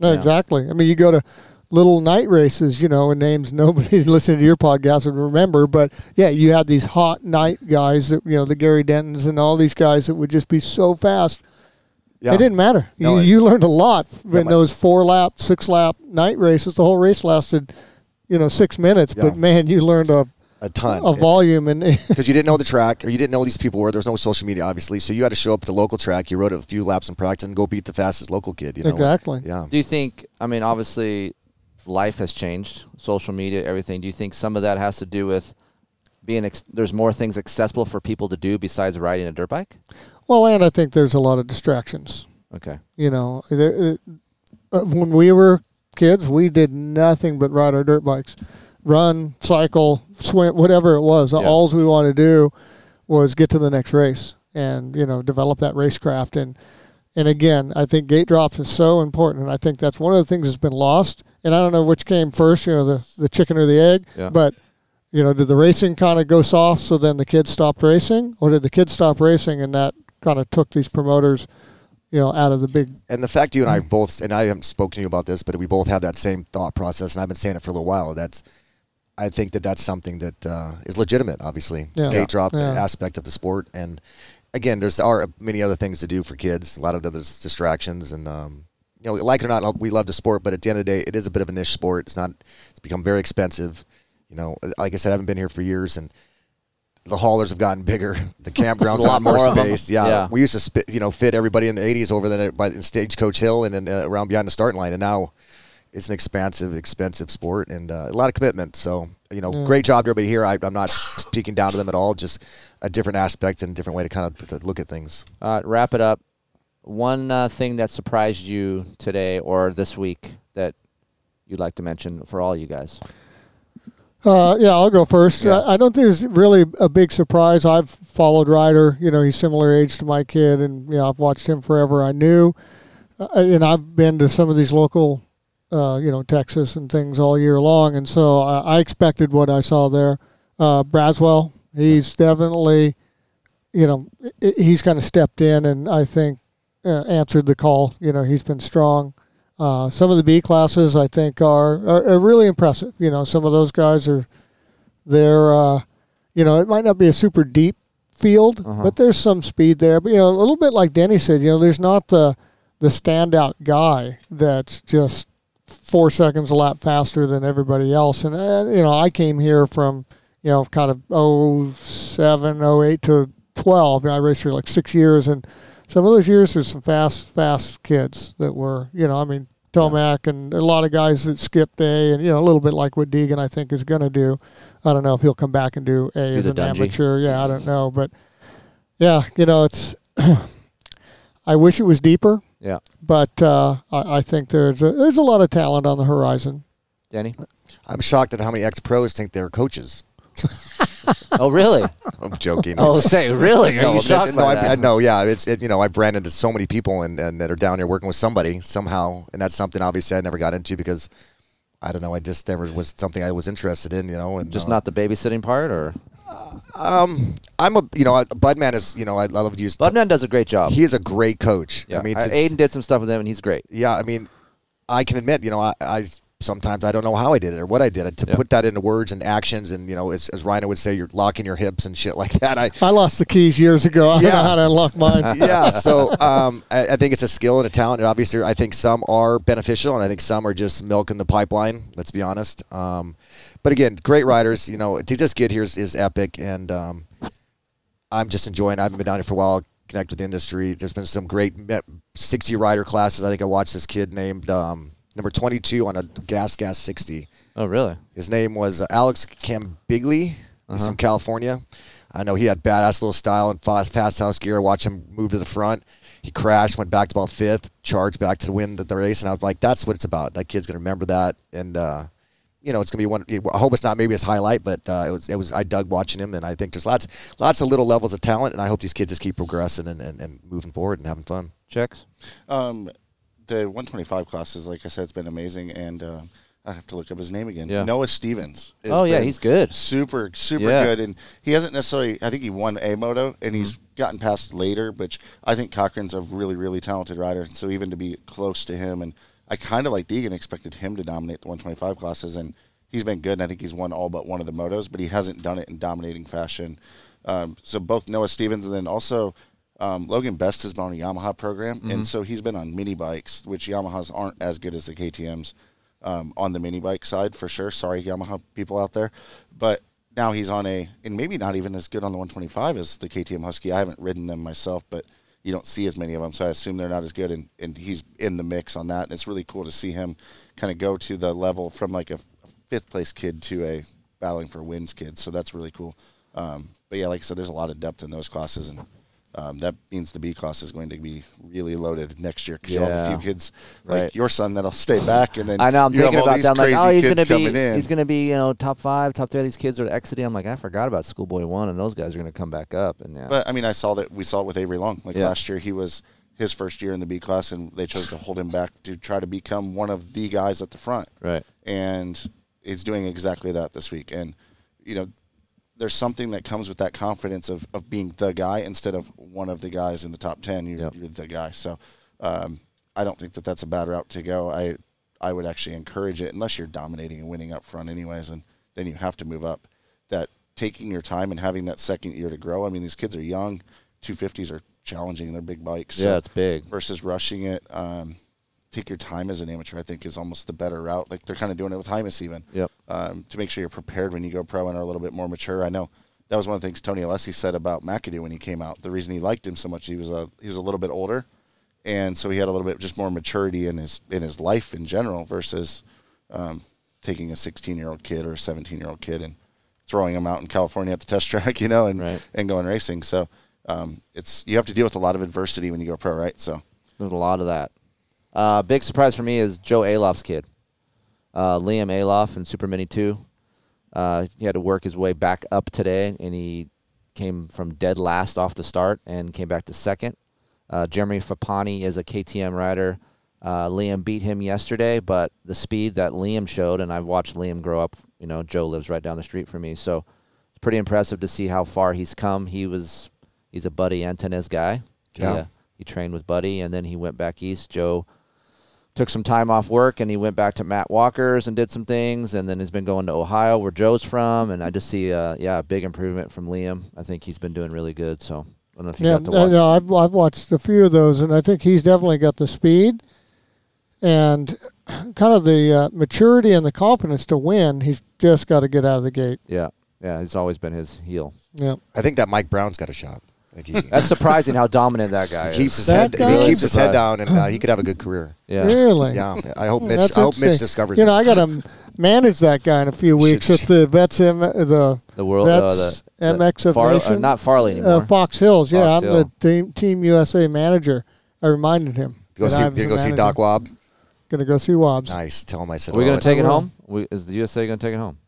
No, yeah. Exactly. I mean, you go to little night races, you know, and names nobody listening to your podcast would remember. But, yeah, you had these hot night guys, that you know, the Gary Dentons and all these guys that would just be so fast. Yeah. It didn't matter. No, you, it, you learned a lot yeah, in my, those four-lap, six-lap night races. The whole race lasted, you know, six minutes. Yeah. But, man, you learned a A ton. A volume. Because you didn't know the track, or you didn't know who these people were. There was no social media, obviously. So you had to show up at the local track. You rode a few laps in practice and go beat the fastest local kid. You know? Exactly. Yeah. Do you think, I mean, obviously, life has changed. Social media, everything. Do you think some of that has to do with being, ex- there's more things accessible for people to do besides riding a dirt bike? Well, and I think there's a lot of distractions. Okay. You know, it, it, when we were kids, we did nothing but ride our dirt bikes. Run, cycle, swim, whatever it was. Yeah. All we wanted to do was get to the next race and, you know, develop that racecraft. And, and again, I think gate drops is so important. And I think that's one of the things that's been lost. And I don't know which came first, you know, the, the chicken or the egg. Yeah. But, you know, did the racing kind of go soft so then the kids stopped racing? Or did the kids stop racing and that kind of took these promoters, you know, out of the big... And the fact you and I both, and I haven't spoken to you about this, but we both have that same thought process. And I've been saying it for a little while. That's... I think that that's something that uh, is legitimate, obviously. Yeah. Gate drop yeah. aspect of the sport. And, again, there's are many other things to do for kids, a lot of other distractions. And, um, you know, like it or not, we love the sport, but at the end of the day, it is a bit of a niche sport. It's not. It's become very expensive. You know, like I said, I haven't been here for years, and the haulers have gotten bigger. The campground's a lot more space. Yeah, yeah. We used to, spit, you know, fit everybody in the eighties over there by in Stagecoach Hill and then uh, around behind the starting line, and now – it's an expansive, expensive sport and uh, a lot of commitment. So, you know, yeah. great job to everybody here. I, I'm not speaking down to them at all, just a different aspect and a different way to kind of to look at things. All right, wrap it up. One uh, thing that surprised you today or this week that you'd like to mention for all you guys? Uh, yeah, I'll go first. Yeah. I, I don't think there's really a big surprise. I've followed Ryder. You know, he's similar age to my kid, and, you know, I've watched him forever. I knew, uh, and I've been to some of these local Uh, you know, Texas and things all year long. And so I, I expected what I saw there. Uh, Braswell, he's definitely, you know, he's kind of stepped in and I think uh, answered the call. You know, he's been strong. Uh, some of the B classes I think are, are, are really impressive. You know, some of those guys are, they're, uh, you know, it might not be a super deep field, uh-huh. but there's some speed there. But, you know, a little bit like Denny said, you know, there's not the, the standout guy that's just, four seconds a lap faster than everybody else. And, uh, you know, I came here from, you know, kind of oh seven, oh eight to twelve. You know, I raced here like six years. And some of those years there's some fast, fast kids that were, you know, I mean, Tomac and a lot of guys that skipped A and, you know, a little bit like what Deegan, I think, is going to do. I don't know if he'll come back and do A do as an dungy. Amateur. Yeah, I don't know. But, yeah, you know, it's – I wish it was deeper. Yeah, but uh, I, I think there's a, there's a lot of talent on the horizon. Denny, I'm shocked at how many ex-pros think they're coaches. Oh, really? I'm joking. Oh, say, really? Are no, you shocked no, by no, that? I, no, yeah. It's it, you know, I've ran into so many people and, and that are down here working with somebody somehow, and that's something obviously I never got into because I don't know. I just never was something I was interested in, you know. And just uh, not the babysitting part, or uh, um, I'm a you know, Budman is you know I, I love to use Budman t- does a great job. He is a great coach. Yeah. I mean, it's, Aiden did some stuff with him, and he's great. Yeah, I mean, I can admit, you know, I. I Sometimes I don't know how I did it or what I did. To yep. put that into words and actions and, you know, as, as Rhino would say, you're locking your hips and shit like that. I, I lost the keys years ago. I yeah. don't know how to unlock mine. Yeah, so um, I, I think it's a skill and a talent. And obviously, I think some are beneficial, and I think some are just milking the pipeline, let's be honest. Um, but, again, great riders. You know, to just get here is, is epic, and um, I'm just enjoying it. I haven't been down here for a while. Connect with the industry. There's been some great sixty-rider classes. I think I watched this kid named um, – number twenty-two on a Gas Gas sixty. Oh, really? His name was uh, Alex Cambigley. Uh-huh. He's from California. I know he had badass little style and fast, fast house gear. I watched him move to the front. He crashed, went back to about fifth, charged back to win the, the race, and I was like, that's what it's about. That kid's going to remember that, and, uh, you know, it's going to be one – I hope it's not maybe his highlight, but uh, it was, it was. I dug watching him, and I think there's lots lots of little levels of talent, and I hope these kids just keep progressing and, and, and moving forward and having fun. Checks? Um The one twenty-five classes, like I said, it's been amazing, and uh, I have to look up his name again. Yeah. Noah Stevens. Oh, yeah, he's good. Super, super yeah. good, and he hasn't necessarily, I think he won a moto, and he's mm-hmm. gotten past later, but I think Cochran's a really, really talented rider, and so even to be close to him, and I kind of like Deegan expected him to dominate the one twenty-five classes, and he's been good, and I think he's won all but one of the motos, but he hasn't done it in dominating fashion. Um, so both Noah Stevens and then also... Um, Logan Best has been on a Yamaha program, mm-hmm. and so he's been on mini bikes, which Yamahas aren't as good as the K T Ms um, on the mini bike side, for sure. Sorry, Yamaha people out there. But now he's on a, and maybe not even as good on the one twenty-five as the K T M Husky. I haven't ridden them myself, but you don't see as many of them, so I assume they're not as good, and, and he's in the mix on that. And it's really cool to see him kind of go to the level from like a, a fifth-place kid to a battling for wins kid, so that's really cool. Um, but, yeah, like I said, there's a lot of depth in those classes, and Um, that means the B class is going to be really loaded next year because yeah. you have a few kids right. like your son that'll stay back, and then I know I'm you thinking about that. I'm like, oh, he's going to be in. he's going to be you know top five, top three. Of these kids are exiting. I'm like, I forgot about Schoolboy One, and those guys are going to come back up. And yeah, but I mean, I saw that we saw it with Avery Long. Like yeah. last year, he was his first year in the B class, and they chose to hold him back to try to become one of the guys at the front. Right, and he's doing exactly that this week, and you know. There's something that comes with that confidence of, of being the guy instead of one of the guys in the top ten. You're, yep. you're the guy. So um, I don't think that that's a bad route to go. I I would actually encourage it, unless you're dominating and winning up front anyways, and then you have to move up. That taking your time and having that second year to grow. I mean, these kids are young. two fifties are challenging. They're big bikes. Yeah, so it's big. Versus rushing it. Um, take your time as an amateur, I think, is almost the better route. Like, they're kind of doing it with Hymas even. Yep. Um, to make sure you're prepared when you go pro and are a little bit more mature. I know that was one of the things Tony Alessi said about McAdoo when he came out. The reason he liked him so much, he was a, he was a little bit older, and so he had a little bit just more maturity in his in his life in general versus um, taking a sixteen-year-old kid or a seventeen-year-old kid and throwing him out in California at the test track, you know, and, right. and going racing. So um, it's you have to deal with a lot of adversity when you go pro, right? So there's a lot of that. Uh, big surprise for me is Joe Aloff's kid, uh, Liam Aloff in Super Mini two. Uh, he had to work his way back up today, and he came from dead last off the start and came back to second. Uh, Jeremy Fapani is a K T M rider. Uh, Liam beat him yesterday, but the speed that Liam showed, and I've watched Liam grow up. You know, Joe lives right down the street from me, so it's pretty impressive to see how far he's come. He was he's a Buddy Antunes guy. Yeah, he, uh, he trained with Buddy, and then he went back east. Joe took some time off work, and he went back to Matt Walker's and did some things, and then he's been going to Ohio, where Joe's from, and I just see, uh, yeah, a big improvement from Liam. I think he's been doing really good, so I don't know if you yeah, got to watch. No, I've, I've watched a few of those, and I think he's definitely got the speed and kind of the uh, maturity and the confidence to win. He's just got to get out of the gate. Yeah, yeah, he's always been his heel. Yeah, I think that Mike Brown's got a shot. Like he, that's surprising how dominant that guy is. He keeps his, head, he keeps his head down, and uh, he could have a good career. Yeah. Really? Yeah. I hope Mitch. I hope Mitch discovers. You know, him. I got to manage that guy in a few weeks at the Vets M the the world Vets uh, the, M X of Far, Nation. Uh, not Farley anymore. Uh, Fox Hills. Yeah, Fox I'm Hill. the team, team U S A manager. I reminded him. Go see. You're gonna go see Doc Wobb. Gonna go see Wobbs. Nice. Tell him I said. We're gonna take it home. We, is the U S A gonna take it home?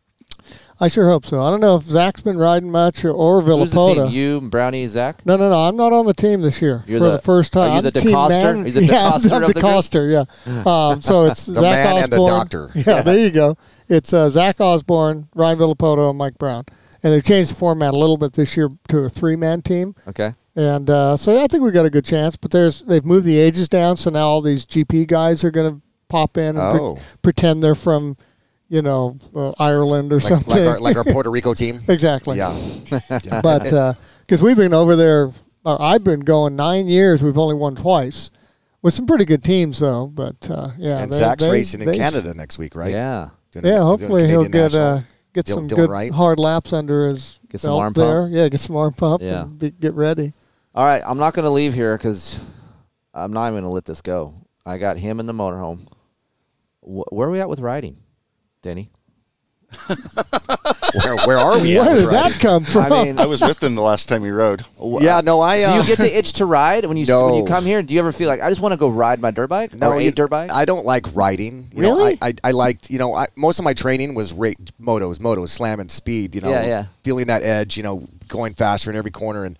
I sure hope so. I don't know if Zach's been riding much or, or Villapoda. Who's the team? You, Brownie, Zach? No, no, no. I'm not on the team this year You're for the, the first time. Are you the DeCoster? He's the yeah, DeCoster I'm, I'm of the DeCoster, yeah. Um, so it's the Zach man Osborne. And the doctor. Yeah, yeah, there you go. It's uh, Zach Osborne, Ryan Villapoda, and Mike Brown. And they've changed the format a little bit this year to a three-man team. Okay. And uh, so I think we've got a good chance. But there's they've moved the ages down, so now all these G P guys are going to pop in and oh. pre- pretend they're from, you know, uh, Ireland or like, something. Like our, like our Puerto Rico team? Exactly. Yeah. But because uh, we've been over there, or I've been going nine years. We've only won twice. With some pretty good teams, though. But, uh, yeah. And they, Zach's they, racing they, in Canada they, next week, right? Yeah. Doing yeah, a, hopefully he'll get uh, get Dylan, some Dylan good Wright. Hard laps under his get belt some arm there. Pump. Yeah, get some arm pump yeah. and be, get ready. All right, I'm not going to leave here because I'm not even going to let this go. I got him in the motorhome. Wh- where are we at with riding, Denny? where, where are we? Where at did with that come from? I mean, I was with them the last time we rode. Yeah, no, I. Uh, do you get the itch to ride when you no. when you come here? Do you ever feel like I just want to go ride my dirt bike? No, or you, a dirt bike. I don't like riding. You really? Know, I, I I liked you know I, most of my training was ra- motos, motos, slam and speed. You know, yeah, yeah. feeling that edge. You know, going faster in every corner and.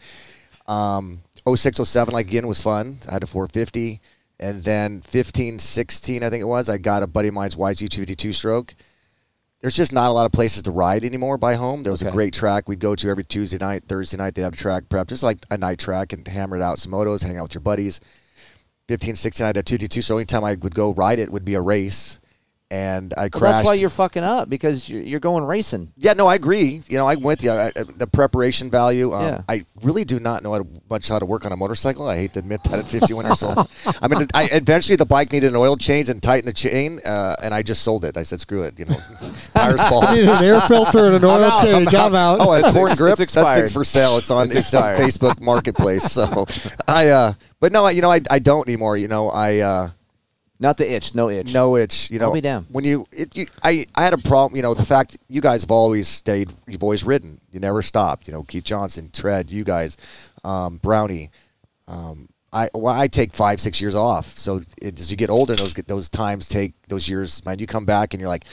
Um, oh six, oh seven, like again, was fun. I had a four fifty. And then fifteen, sixteen, I think it was, I got a buddy of mine's Y Z two fifty-two stroke. There's just not a lot of places to ride anymore by home. There was okay. a great track we'd go to every Tuesday night, Thursday night. They'd have a track prep, just like a night track, and hammer it out some motos, hang out with your buddies. fifteen, sixteen, I had a two fifty-two, so anytime I would go ride it would be a race. And I crashed. Well, that's why you're fucking up, because you're, you're going racing. Yeah, no, I agree. You know, I went the uh, the preparation value. Um, yeah. I really do not know how to, much how to work on a motorcycle. I hate to admit that at fifty-one years old. I mean, I, eventually the bike needed an oil change and tighten the chain, uh, and I just sold it. I said, screw it. You know, tires bald. I need an air filter and an oil I'm out, change. I'm out. I'm out. Oh, a torn grip. It's expired. That thing's for sale. It's on, it's it's on Facebook Marketplace. So I, uh, but no, you know, I I don't anymore. You know, I. Uh, Not the itch, no itch. No itch, you know. I'll be down. When you, it, you I, I had a problem, you know, the fact that you guys have always stayed, you've always ridden. You never stopped, you know, Keith Johnson, Tread, you guys, um, Brownie. Um, I well, I take five, six years off. So it, as you get older, those those times take, those years, man, you come back and you're like,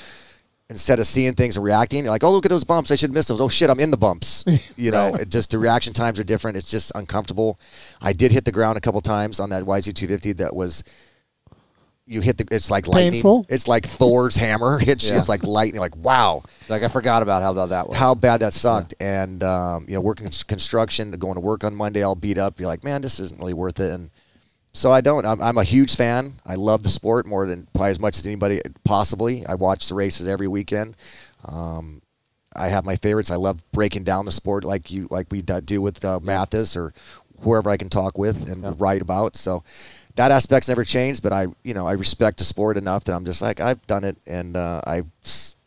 instead of seeing things and reacting, you're like, oh, look at those bumps. I should miss those. Oh, shit, I'm in the bumps. You know, right. It just the reaction times are different. It's just uncomfortable. I did hit the ground a couple times on that Y Z two fifty that was, you hit the, it's like lightning. Painful. It's like Thor's hammer. It's, yeah. it's like lightning. Like, wow. Like, I forgot about how bad that was. How bad that sucked. Yeah. And, um, you know, working construction, going to work on Monday, all beat up. You're like, man, this isn't really worth it. And so I don't. I'm, I'm a huge fan. I love the sport more than probably as much as anybody possibly. I watch the races every weekend. Um, I have my favorites. I love breaking down the sport like you, like we do with uh, Mathis or whoever I can talk with and yeah. write about. So, that aspect's never changed, but I, you know, I respect the sport enough that I'm just like, I've done it, and uh, I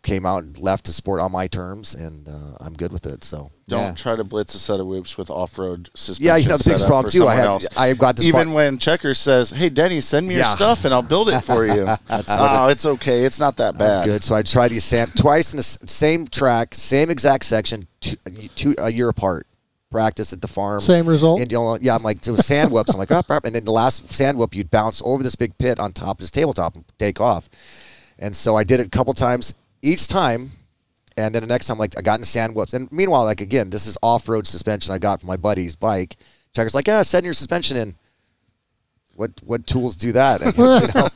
came out and left the sport on my terms, and uh, I'm good with it. So don't yeah. try to blitz a set of whoops with off-road suspension. Yeah, you know, the biggest problem too. I have, I have got to even spot. When Checkers says, "Hey, Denny, send me yeah. your stuff, and I'll build it for you." That's oh, it, it's okay. It's not that bad. Good. So I tried these sam- twice in the same track, same exact section, two, two a year apart. Practice at the farm. Same result? And, you know, yeah, I'm like, so sand whoops. I'm like, up, up. And then the last sand whoop, you'd bounce over this big pit on top of this tabletop and take off. And so I did it a couple times each time. And then the next time, like, I got in sand whoops. And meanwhile, like, again, this is off-road suspension I got from my buddy's bike. Checker's like, yeah, send your suspension in. What what tools do that? And, you know,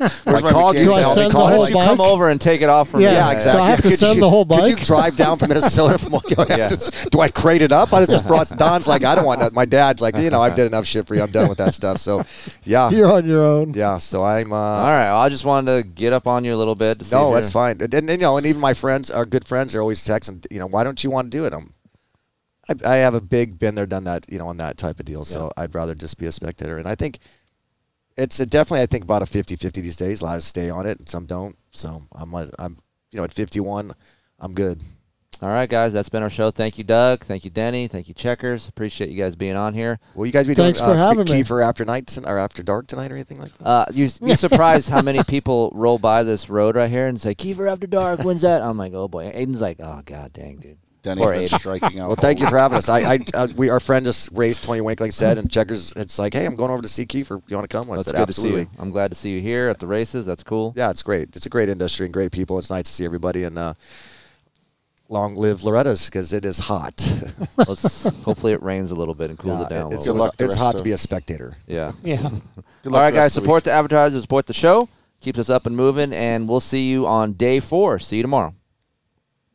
my cog used to help me call it. Like, come over and take it off from me. Yeah, yeah, exactly. Do I have to could send you, the whole bike? Could you drive down from Minnesota? From I yeah. to, do I crate it up? I just brought Don's like, I don't want that. My dad's like, you know, I've done enough shit for you. I'm done with that stuff. So, yeah. You're on your own. Yeah, so I'm. Uh, All right, well, I just wanted to get up on you a little bit. To see no, that's fine. And, and, you know, and even my friends, our good friends, are always texting, you know, why don't you want to do it? I'm, I, I have a big been there, done that, you know, on that type of deal. Yeah. So I'd rather just be a spectator. And I think. It's a definitely, I think, about a fifty-fifty these days. A lot of stay on it, and some don't. So I'm, a, I'm, you know, at fifty-one, I'm good. All right, guys, that's been our show. Thank you, Doug. Thank you, Denny. Thank you, Checkers. Appreciate you guys being on here. Will you guys be Thanks doing for uh, Kiefer after night or after dark tonight or anything like that? Uh, you you're surprised how many people roll by this road right here and say Kiefer after dark. When's that? I'm like, oh boy. Aiden's like, oh god, dang, dude. Denny's been striking out. Well, thank you for having us. I, I, uh, we, our friend just raced Tony Winkling said, and Checkers. It's like, hey, I'm going over to see Kiefer. You want to come? I That's said, good absolutely. To see you. I'm glad to see you here at the races. That's cool. Yeah, it's great. It's a great industry and great people. It's nice to see everybody. And uh, long live Loretta's, because it is hot. Let's, hopefully it rains a little bit and cools yeah, it down. It's, a little. It's, it's hot to be a spectator. Yeah. Yeah. All right, guys, support the advertisers, support the show. Keeps us up and moving, and we'll see you on day four. See you tomorrow.